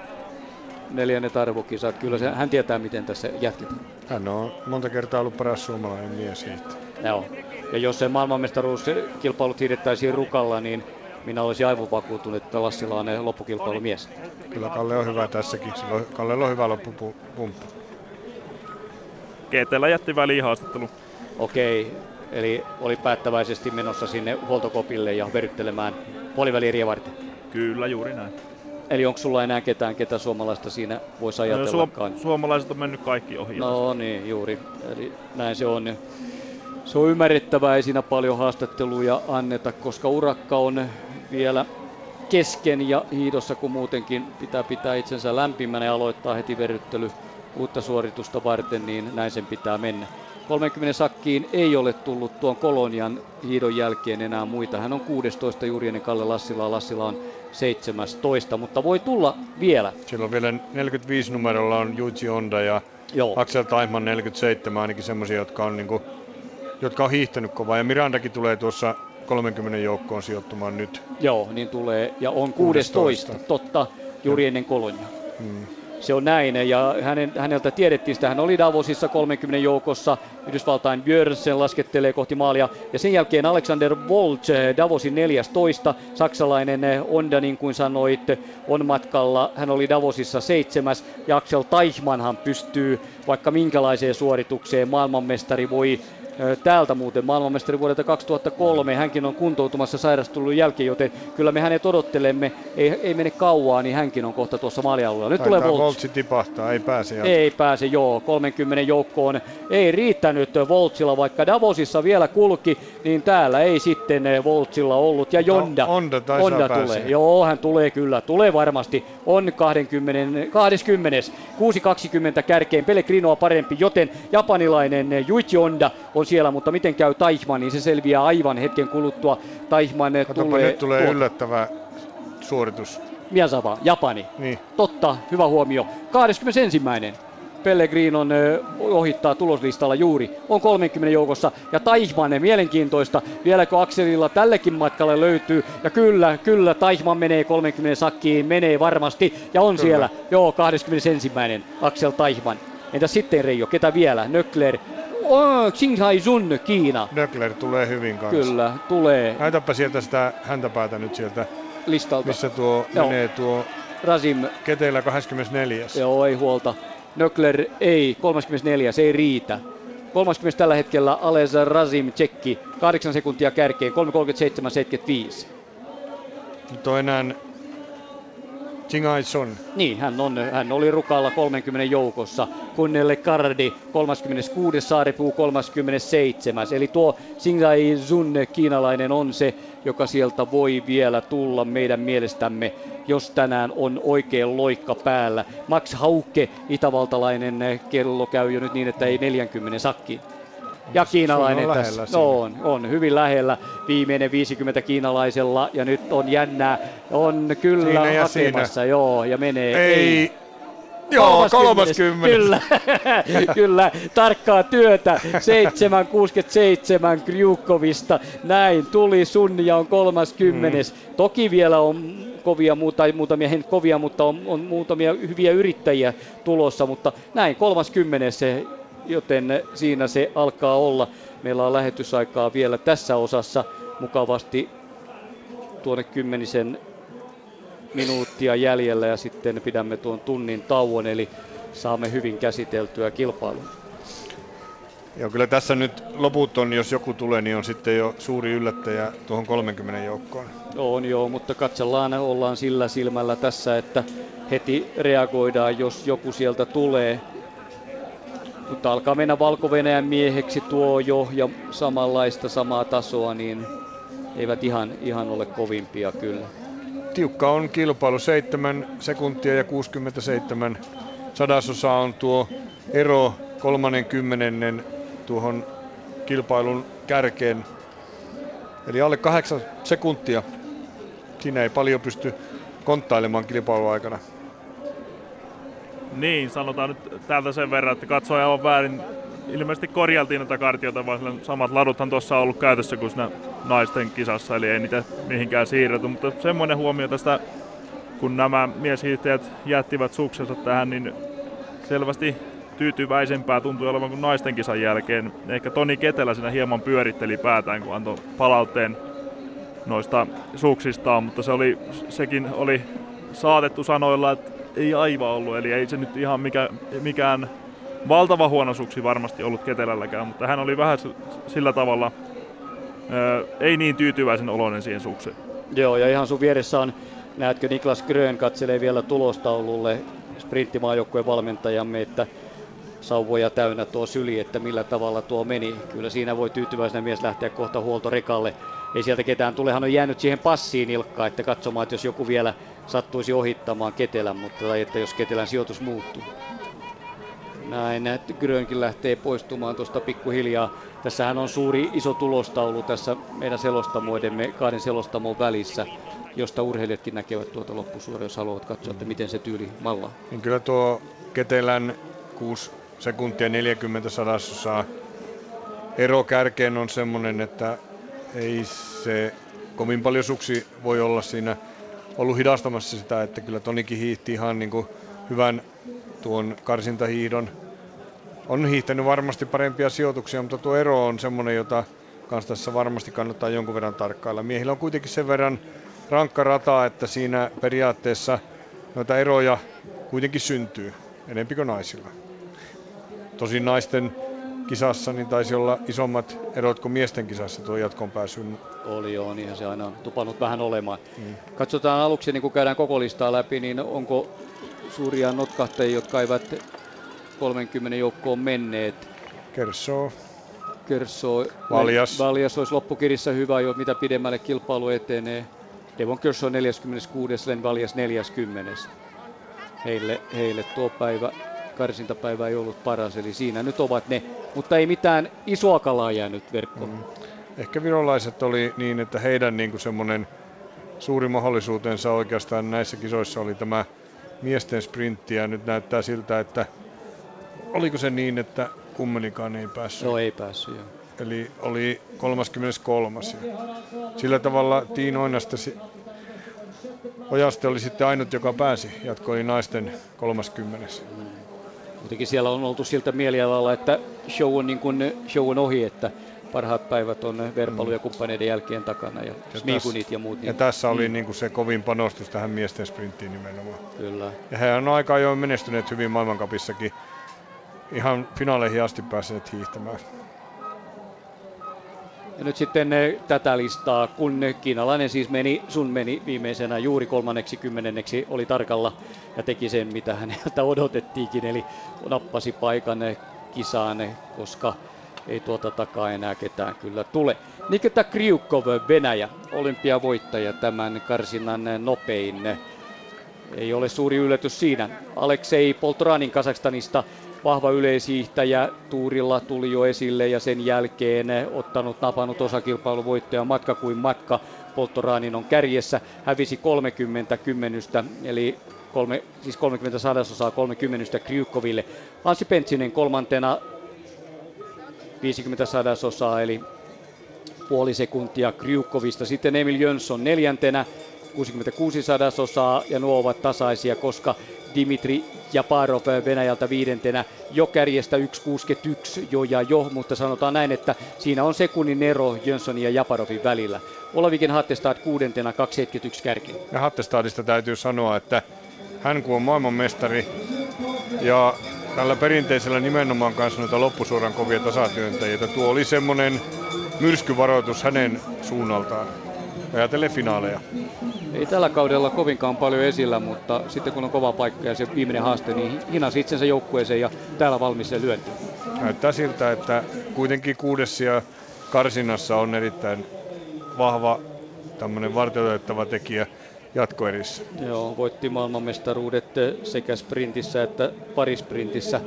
4. arvokisat. Kyllä se, hän tietää, miten tässä jatketaan. Hän on monta kertaa ollut paras suomalainen mies siitä. Joo. Ja jos se maailmanmestaruuskilpailut hiidettäisiin Rukalla, niin minä olisin aivan vakuuttunut, että Lassila on loppukilpailumies. Kyllä Kalle on hyvä tässäkin. Kallella on hyvä loppupumppu. Ketelä jätti väliin haastattelun. Okei, eli oli päättäväisesti menossa sinne huoltokopille ja veryttelemään puolivälieriä varten. Kyllä, juuri näin. Eli onko sulla enää ketään, ketä suomalaista siinä voisi ajatellakaan? Suomalaiset on mennyt kaikki ohi. No niin, juuri. Eli näin se on. Se on ymmärrettävää, ei siinä paljon haastatteluja anneta, koska urakka on vielä kesken ja hiidossa, kun muutenkin pitää itsensä lämpimänä ja aloittaa heti veryttely uutta suoritusta varten, niin näin sen pitää mennä. 30 sakkiin ei ole tullut tuon Colonian hiidon jälkeen enää muita. Hän on 16 juuri ennen Kalle Lassilaa. Lassila on 17, mutta voi tulla vielä. Silloin vielä 45 numerolla on Juichi Onda ja joo. Axel Taiman 47, ainakin semmoisia, jotka on hiihtänyt kovaa. Ja Mirandakin tulee tuossa 30 joukkoon sijoittumaan nyt. Joo, niin tulee ja on 16. Totta, juuri ennen Colonia. Se on näin, ja häneltä tiedettiin sitä. Hän oli Davosissa 30 joukossa. Yhdysvaltain Björgen laskettelee kohti maalia. Ja sen jälkeen Alexander Woltz, Davosin 14. Saksalainen Onda, niin kuin sanoit, on matkalla. Hän oli Davosissa 7. Ja Axel Teichmannhan pystyy vaikka minkälaiseen suoritukseen. Maailmanmestari voi täältä muuten. Maailmanmestari vuodelta 2003. Hänkin on kuntoutumassa sairastelun jälkeen, joten kyllä me hänet odottelemme. Ei mene kauaa, niin hänkin on kohta tuossa maalialueella. Nyt tulee Voltsi tipahtaa, ei pääse jatkoon. Ei pääse, joo. 30 joukkoon ei riittänyt Voltsilla, vaikka Davosissa vielä kulki, niin täällä ei sitten Voltsilla ollut. Ja Jonda. Onda tulee. Pääsee. Joo, hän tulee kyllä. Tulee varmasti. On 20. 6.20 kärkeen. Pellegrinoa parempi, joten japanilainen Juichi Onda on siellä, mutta miten käy Teichmann, niin se selviää aivan hetken kuluttua. Teichmann tulee... nyt tulee yllättävä suoritus. Miasava, Japani. Niin. Totta, hyvä huomio. 21. Pellegrinon ohittaa tuloslistalla juuri. On 30 joukossa ja Teichmann, mielenkiintoista. Vieläkö Akselilla tällekin matkalle löytyy? Ja kyllä, Teichmann menee 30 sakkiin, menee varmasti. Ja on kyllä siellä, joo, 21. Axel Teichmann. Entä sitten Reijo, ketä vielä? Nöckler. Xinghai-sun, Kiina. Nöckler tulee hyvin kanssa. Kyllä, tulee. Näytäpä sieltä sitä häntäpäätä nyt sieltä listalta. Missä tuo joo menee tuo Rasim. Ketelä 24. Joo, ei huolta. Nöckler ei, 34, se ei riitä. 30 tällä hetkellä Alez Rasim, tsekki. 8 sekuntia kärkeen, 3.37.75. Nyt on enää Chingaison. Niin, hän oli rukalla 30 joukossa. Kunnelle Kardi 36, Saarepuu 37. Eli tuo Chingaison kiinalainen on se, joka sieltä voi vielä tulla meidän mielestämme, jos tänään on oikein loikka päällä. Max Hauke, itävaltalainen, kello käy jo nyt niin, että ei 40 sakkiin. Ja kiinalainen on tässä on hyvin lähellä. Viimeinen 50 kiinalaisella ja nyt on jännää. On kyllä hakemassa, joo, ja menee. Ei. Joo, 30. Kyllä. Kyllä, tarkkaa työtä. 7.67 Kriukovista. Näin tuli Sunni ja on 30. Toki vielä on kovia muutamia, mutta on muutamia hyviä yrittäjiä tulossa, mutta näin 30 se. Joten siinä se alkaa olla. Meillä on lähetysaikaa vielä tässä osassa mukavasti tuonne 10 minuuttia jäljellä ja sitten pidämme tuon tunnin tauon, eli saamme hyvin käsiteltyä kilpailun. Joo, kyllä tässä nyt loput on, jos joku tulee, niin on sitten jo suuri yllättäjä tuohon 30 joukkoon. On joo, mutta katsellaan, ollaan sillä silmällä tässä, että heti reagoidaan, jos joku sieltä tulee. Mutta alkaa mennä Valko-Venäjän mieheksi tuo jo ja samanlaista, samaa tasoa, niin eivät ihan ole kovimpia kyllä. Tiukka on kilpailu, 7 sekuntia ja 67 sadasosaa on tuo ero 30. tuohon kilpailun kärkeen. Eli alle 8 sekuntia. Siinä ei paljon pysty konttailemaan kilpailun aikana. Niin, sanotaan nyt täältä sen verran, että katsoja on väärin. Ilmeisesti korjailtiin näitä kartioita, vaan samat laduthan tuossa on ollut käytössä kuin siinä naisten kisassa, eli ei niitä mihinkään siirretty. Mutta semmoinen huomio tästä, kun nämä mieshiihtäjät jättivät suksensa tähän, niin selvästi tyytyväisempää tuntui olevan kuin naisten kisan jälkeen. Ehkä Toni Ketelä siinä hieman pyöritteli päätään, kun antoi palautteen noista suksistaan, mutta sekin oli saatettu sanoilla, että ei aivan ollut, eli ei se nyt ihan mikään valtava huono suksi varmasti ollut Ketelälläkään, mutta hän oli vähän sillä tavalla ei niin tyytyväisen oloinen siihen sukseen. Joo, ja ihan sun vieressä on, näetkö, Niklas Grön katselee vielä tulostaululle, sprinttimaajoukkueen valmentajamme, että sauvoja täynnä tuo syli, että millä tavalla tuo meni. Kyllä siinä voi tyytyväisenä mies lähteä kohta huoltorekalle. Ei sieltä ketään tule, hän on jäänyt siihen passiin Ilkkaan, että katsomaan, että jos joku vielä sattuisi ohittamaan Ketelän, tai että jos Ketelän sijoitus muuttuu. Näin, Grönkin lähtee poistumaan tuosta pikkuhiljaa. Tässähän on suuri iso tulostaulu tässä meidän selostamoidemme, kahden selostamon välissä, josta urheilijatkin näkevät tuota loppusuoraa, jos haluavat katsoa, että miten se tyyli mallaa. Niin kyllä tuo Ketelän 6 sekuntia 40 sadasosaa ero kärkeen on semmoinen, että ei se kovin paljon suksi voi olla siinä ollut hidastamassa sitä, että kyllä Tonikin hiihti ihan niin kuin hyvän tuon karsintahiihdon. On hiihtänyt varmasti parempia sijoituksia, mutta tuo ero on semmoinen, jota kanssa tässä varmasti kannattaa jonkun verran tarkkailla. Miehillä on kuitenkin sen verran rankka rata, että siinä periaatteessa noita eroja kuitenkin syntyy, enempi kuin naisilla. Tosin naisten kisassa niin taisi olla isommat erot kuin miesten kisassa tuo jatkoon pääsyn. Oli joo, niinhän se aina on tupannut vähän olemaan. Katsotaan aluksi, niin kun käydään koko listaa läpi, niin onko suuria notkahtajia, jotka eivät 30 joukkoon menneet. Kersoo. Valjas olisi loppukirjassa hyvä jo, mitä pidemmälle kilpailu etenee. Devon Kersoo 46, Len Valjas 40. Heille tuo päivä. Karsintapäivä ei ollut paras, eli siinä nyt ovat ne, mutta ei mitään isoa kalaa jäänyt verkkoon. Ehkä virolaiset oli niin, että heidän niin kuin semmoinen suuri mahdollisuutensa oikeastaan näissä kisoissa oli tämä miesten sprintti, ja nyt näyttää siltä, että oliko se niin, että kummelikaan ei päässyt? No ei päässyt, joo. Eli oli 33. Sillä tavalla Tiina Ojaste oli sitten ainut, joka pääsi, jatkoi naisten 30. Kuitenkin siellä on oltu siltä mielialalla, että show on ohi, että parhaat päivät on verpailu- ja kumppaneiden jälkeen takana ja smiikunit ja muut. Ja niin. Tässä oli niin kuin se kovin panostus tähän miesten sprinttiin nimenomaan. Kyllä. Ja he on aika ajoin menestyneet hyvin maailmankapissakin. Ihan finaaleihin asti päässeet hiihtämään. Ja nyt sitten tätä listaa, kun kiinalainen siis meni viimeisenä juuri 30. oli tarkalla ja teki sen, mitä häneltä odotettiinkin, eli nappasi paikan kisaan, koska ei tuota takaa enää ketään kyllä tule. Nikita Kryukov, Venäjä, olympiavoittaja tämän karsinnan nopein. Ei ole suuri yllätys siinä. Aleksei Poltranin Kazakstanista, vahva yleisiihtäjä, tuurilla tuli jo esille ja sen jälkeen napannut osakilpailuvoittaja matka kuin matka. Poltranin on kärjessä, hävisi 30 kymmenystä, eli 30 sadasosaa 30 Kryukoville. Anssi Pentsinen kolmantena 50 sadasosaa, eli puoli sekuntia Kryukovista. Sitten Emil Jönsson neljäntenä 66 sadasosaa, ja nuo ovat tasaisia, koska Dimitri Japarov Venäjältä viidentenä jo kärjestä 1.61 mutta sanotaan näin, että siinä on sekunnin ero Jönssonin ja Japarovin välillä. Ulaviken Hattestad kuudentena 2.71 kärki. Ja Hattestadista täytyy sanoa, että hän kun on maailmanmestari ja tällä perinteisellä nimenomaan kanssa noita loppusuoran kovia tasatyöntäjiä, tuo oli semmoinen myrskyvaroitus hänen suunnaltaan. Ajatellen finaaleja. Ei tällä kaudella kovinkaan paljon esillä, mutta sitten kun on kova paikka ja se viimeinen haaste, niin hinasi itsensä joukkueeseen ja täällä valmis se lyönti. Näyttää siltä, että kuitenkin kuudessia karsinnassa on erittäin vahva tämmöinen vartioitettava tekijä jatkoerissä. Joo, voitti maailmanmestaruudet sekä sprintissä että parisprintissä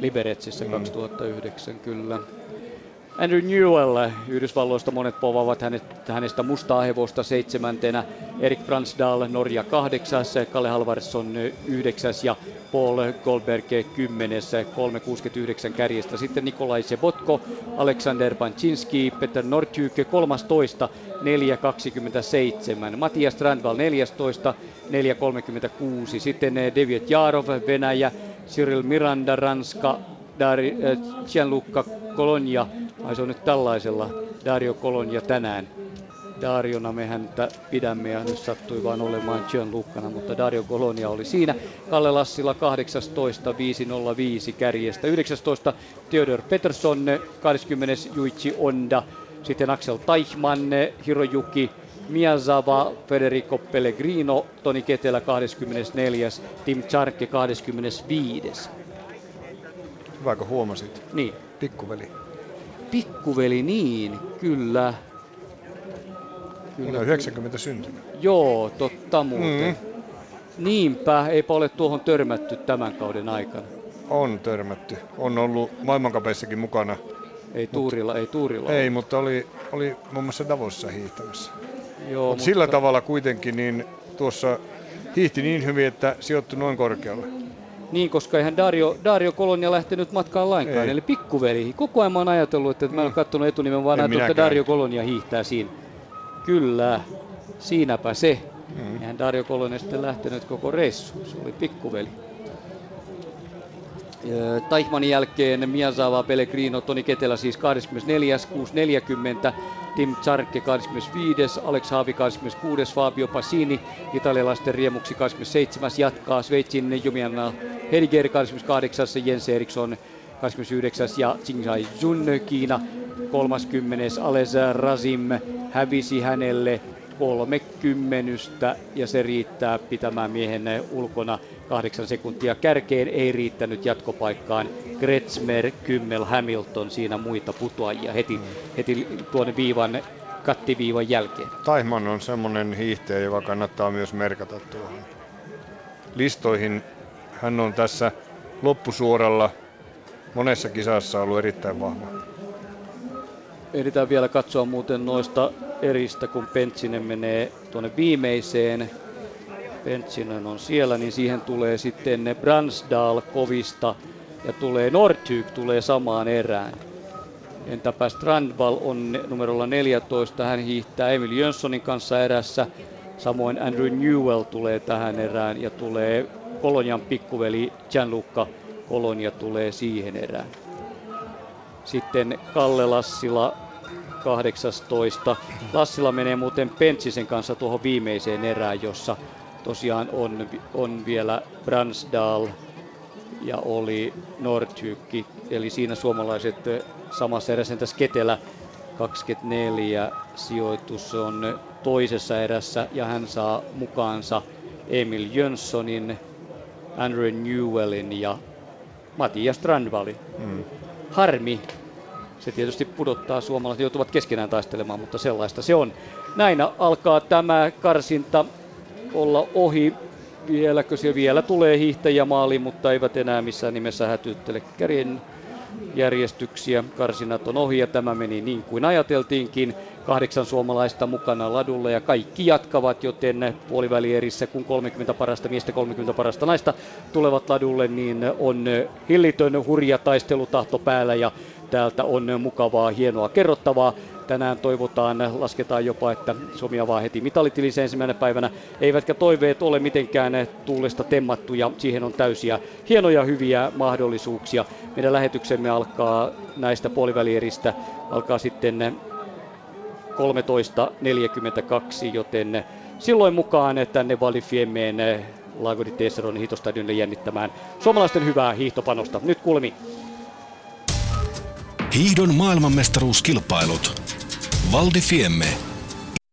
Liberetsissä 2009 kyllä. Andrew Newell, Yhdysvalloista monet povaavat hänestä mustaa hevosta seitsemäntenä, Erik Bransdal Norja 8, Kalle Halvarsson 9 ja Paul Goldberg 10, 3.69 kärjestä. Sitten Nikolai Sebotko, Aleksander Panzhinski, Peter Nordhyke 13, 4.27, Matias Strandvall 14, 4.36, sitten Deviet Jarov Venäjä, Cyril Miranda Ranska, Gianluca Colonia, ai se on nyt tällaisella, Dario Colonia tänään. Dariona me häntä pidämme ja nyt sattui vaan olemaan Gianluccana, mutta Dario Colonia oli siinä. Kalle Lassila 18, 5.05 kärjestä. 19 Theodor Pettersson, 20 Yuichi Onda, sitten Axel Teichmann, Hiroyuki Miyazawa, Federico Pellegrino, Toni Ketelä 24, Tim Charke 25. Hyvä, kun huomasit. Niin. Pikkuveli. Pikkuveli, niin, kyllä. Kyllä. 90 syntynyt. Joo, totta muuten. Niinpä, eipä ole tuohon törmätty tämän kauden aikana. On törmätty. On ollut maailmankapeissakin mukana. Ei tuurilla. Ei, mutta oli muun muassa Davossa hiihtämässä. Joo, mutta sillä tavalla kuitenkin niin tuossa hiihti niin hyvin, että sijoittui noin korkealle. Niin, koska eihän Dario Colonia lähtenyt matkaan lainkaan, eli pikkuveli. Koko ajan mä oon ajatellut, että mä en ole katsonut etunimen, vaan ajatellut, että Dario Colonia hiihtää siinä. Kyllä, siinäpä se. Eihän Dario Colonia sitten lähtenyt koko reissu, se oli pikkuveli. Teichmannin jälkeen Miyazawa, Pellegrino, Toni Ketelä siis 24, 6.40, Tim Charke 25, Alex Haavi 26, Fabio Pasini, italialaisten riemuksi 27, jatkaa Sveitsin Juliana Hediger 28, Jens Eriksson 29 ja Xinghai Jun Kiina 30, Ales Razim hävisi hänelle 30 ja se riittää pitämään miehen ulkona 8 sekuntia kärkeen, ei riittänyt jatkopaikkaan Gretzmer, Kymmel, Hamilton, siinä muita putoajia heti tuon viivan, kattiviivan jälkeen. Teichmann on semmoinen hiihtäjä, joka kannattaa myös merkata tuohon listoihin. Hän on tässä loppusuoralla monessa kisassa ollut erittäin vahva. Ehditään vielä katsoa muuten noista eristä, kun Pentsinen menee tuonne viimeiseen. Pentsinen on siellä, niin siihen tulee sitten Bransdal kovista ja tulee Nordhyk, tulee samaan erään. Entäpä Strandvall on numerolla 14, hän hiihtää Emil Jönssonin kanssa erässä. Samoin Andrew Newell tulee tähän erään ja tulee Kolonian pikkuveli Gianluca Colonia tulee siihen erään. Sitten Kalle Lassila 18. Lassila menee muuten Pentsisen kanssa tuohon viimeiseen erään, jossa tosiaan on vielä Bransdal ja oli Nordhyk, eli siinä suomalaiset samassa erässä. Entäs Ketelä 24 sijoitus on toisessa erässä ja hän saa mukaansa Emil Jönssonin, Andrew Newellin ja Matias Strandvallin. Harmi. Se tietysti pudottaa suomalaiset, joutuvat keskenään taistelemaan, mutta sellaista se on. Näin alkaa tämä karsinta olla ohi. Vieläkö se vielä tulee hiihtäjä maaliin, mutta eivät enää missään nimessä hätyttele kärjen järjestyksiä. Karsinat on ohi ja tämä meni niin kuin ajateltiinkin. 8 suomalaista mukana ladulla ja kaikki jatkavat, joten puolivälierissä kun 30 parasta miestä, 30 parasta naista tulevat ladulle, niin on hillitön hurja taistelutahto päällä ja täältä on mukavaa, hienoa kerrottavaa. Tänään toivotaan, lasketaan jopa, että Suomi avaa heti mitalitilinsä ensimmäisenä päivänä. Eivätkä toiveet ole mitenkään tuulesta temmattuja. Siihen on täysiä hienoja, hyviä mahdollisuuksia. Meidän lähetyksemme alkaa näistä puolivälieristä. Alkaa sitten 13.42, joten silloin mukaan tänne Val di Fiemmeen Lago di Teseron hiihtostadionille jännittämään suomalaisten hyvää hiihtopanosta. Nyt kuulemiin. Hiihdon maailmanmestaruuskilpailut. Val di Fiemme.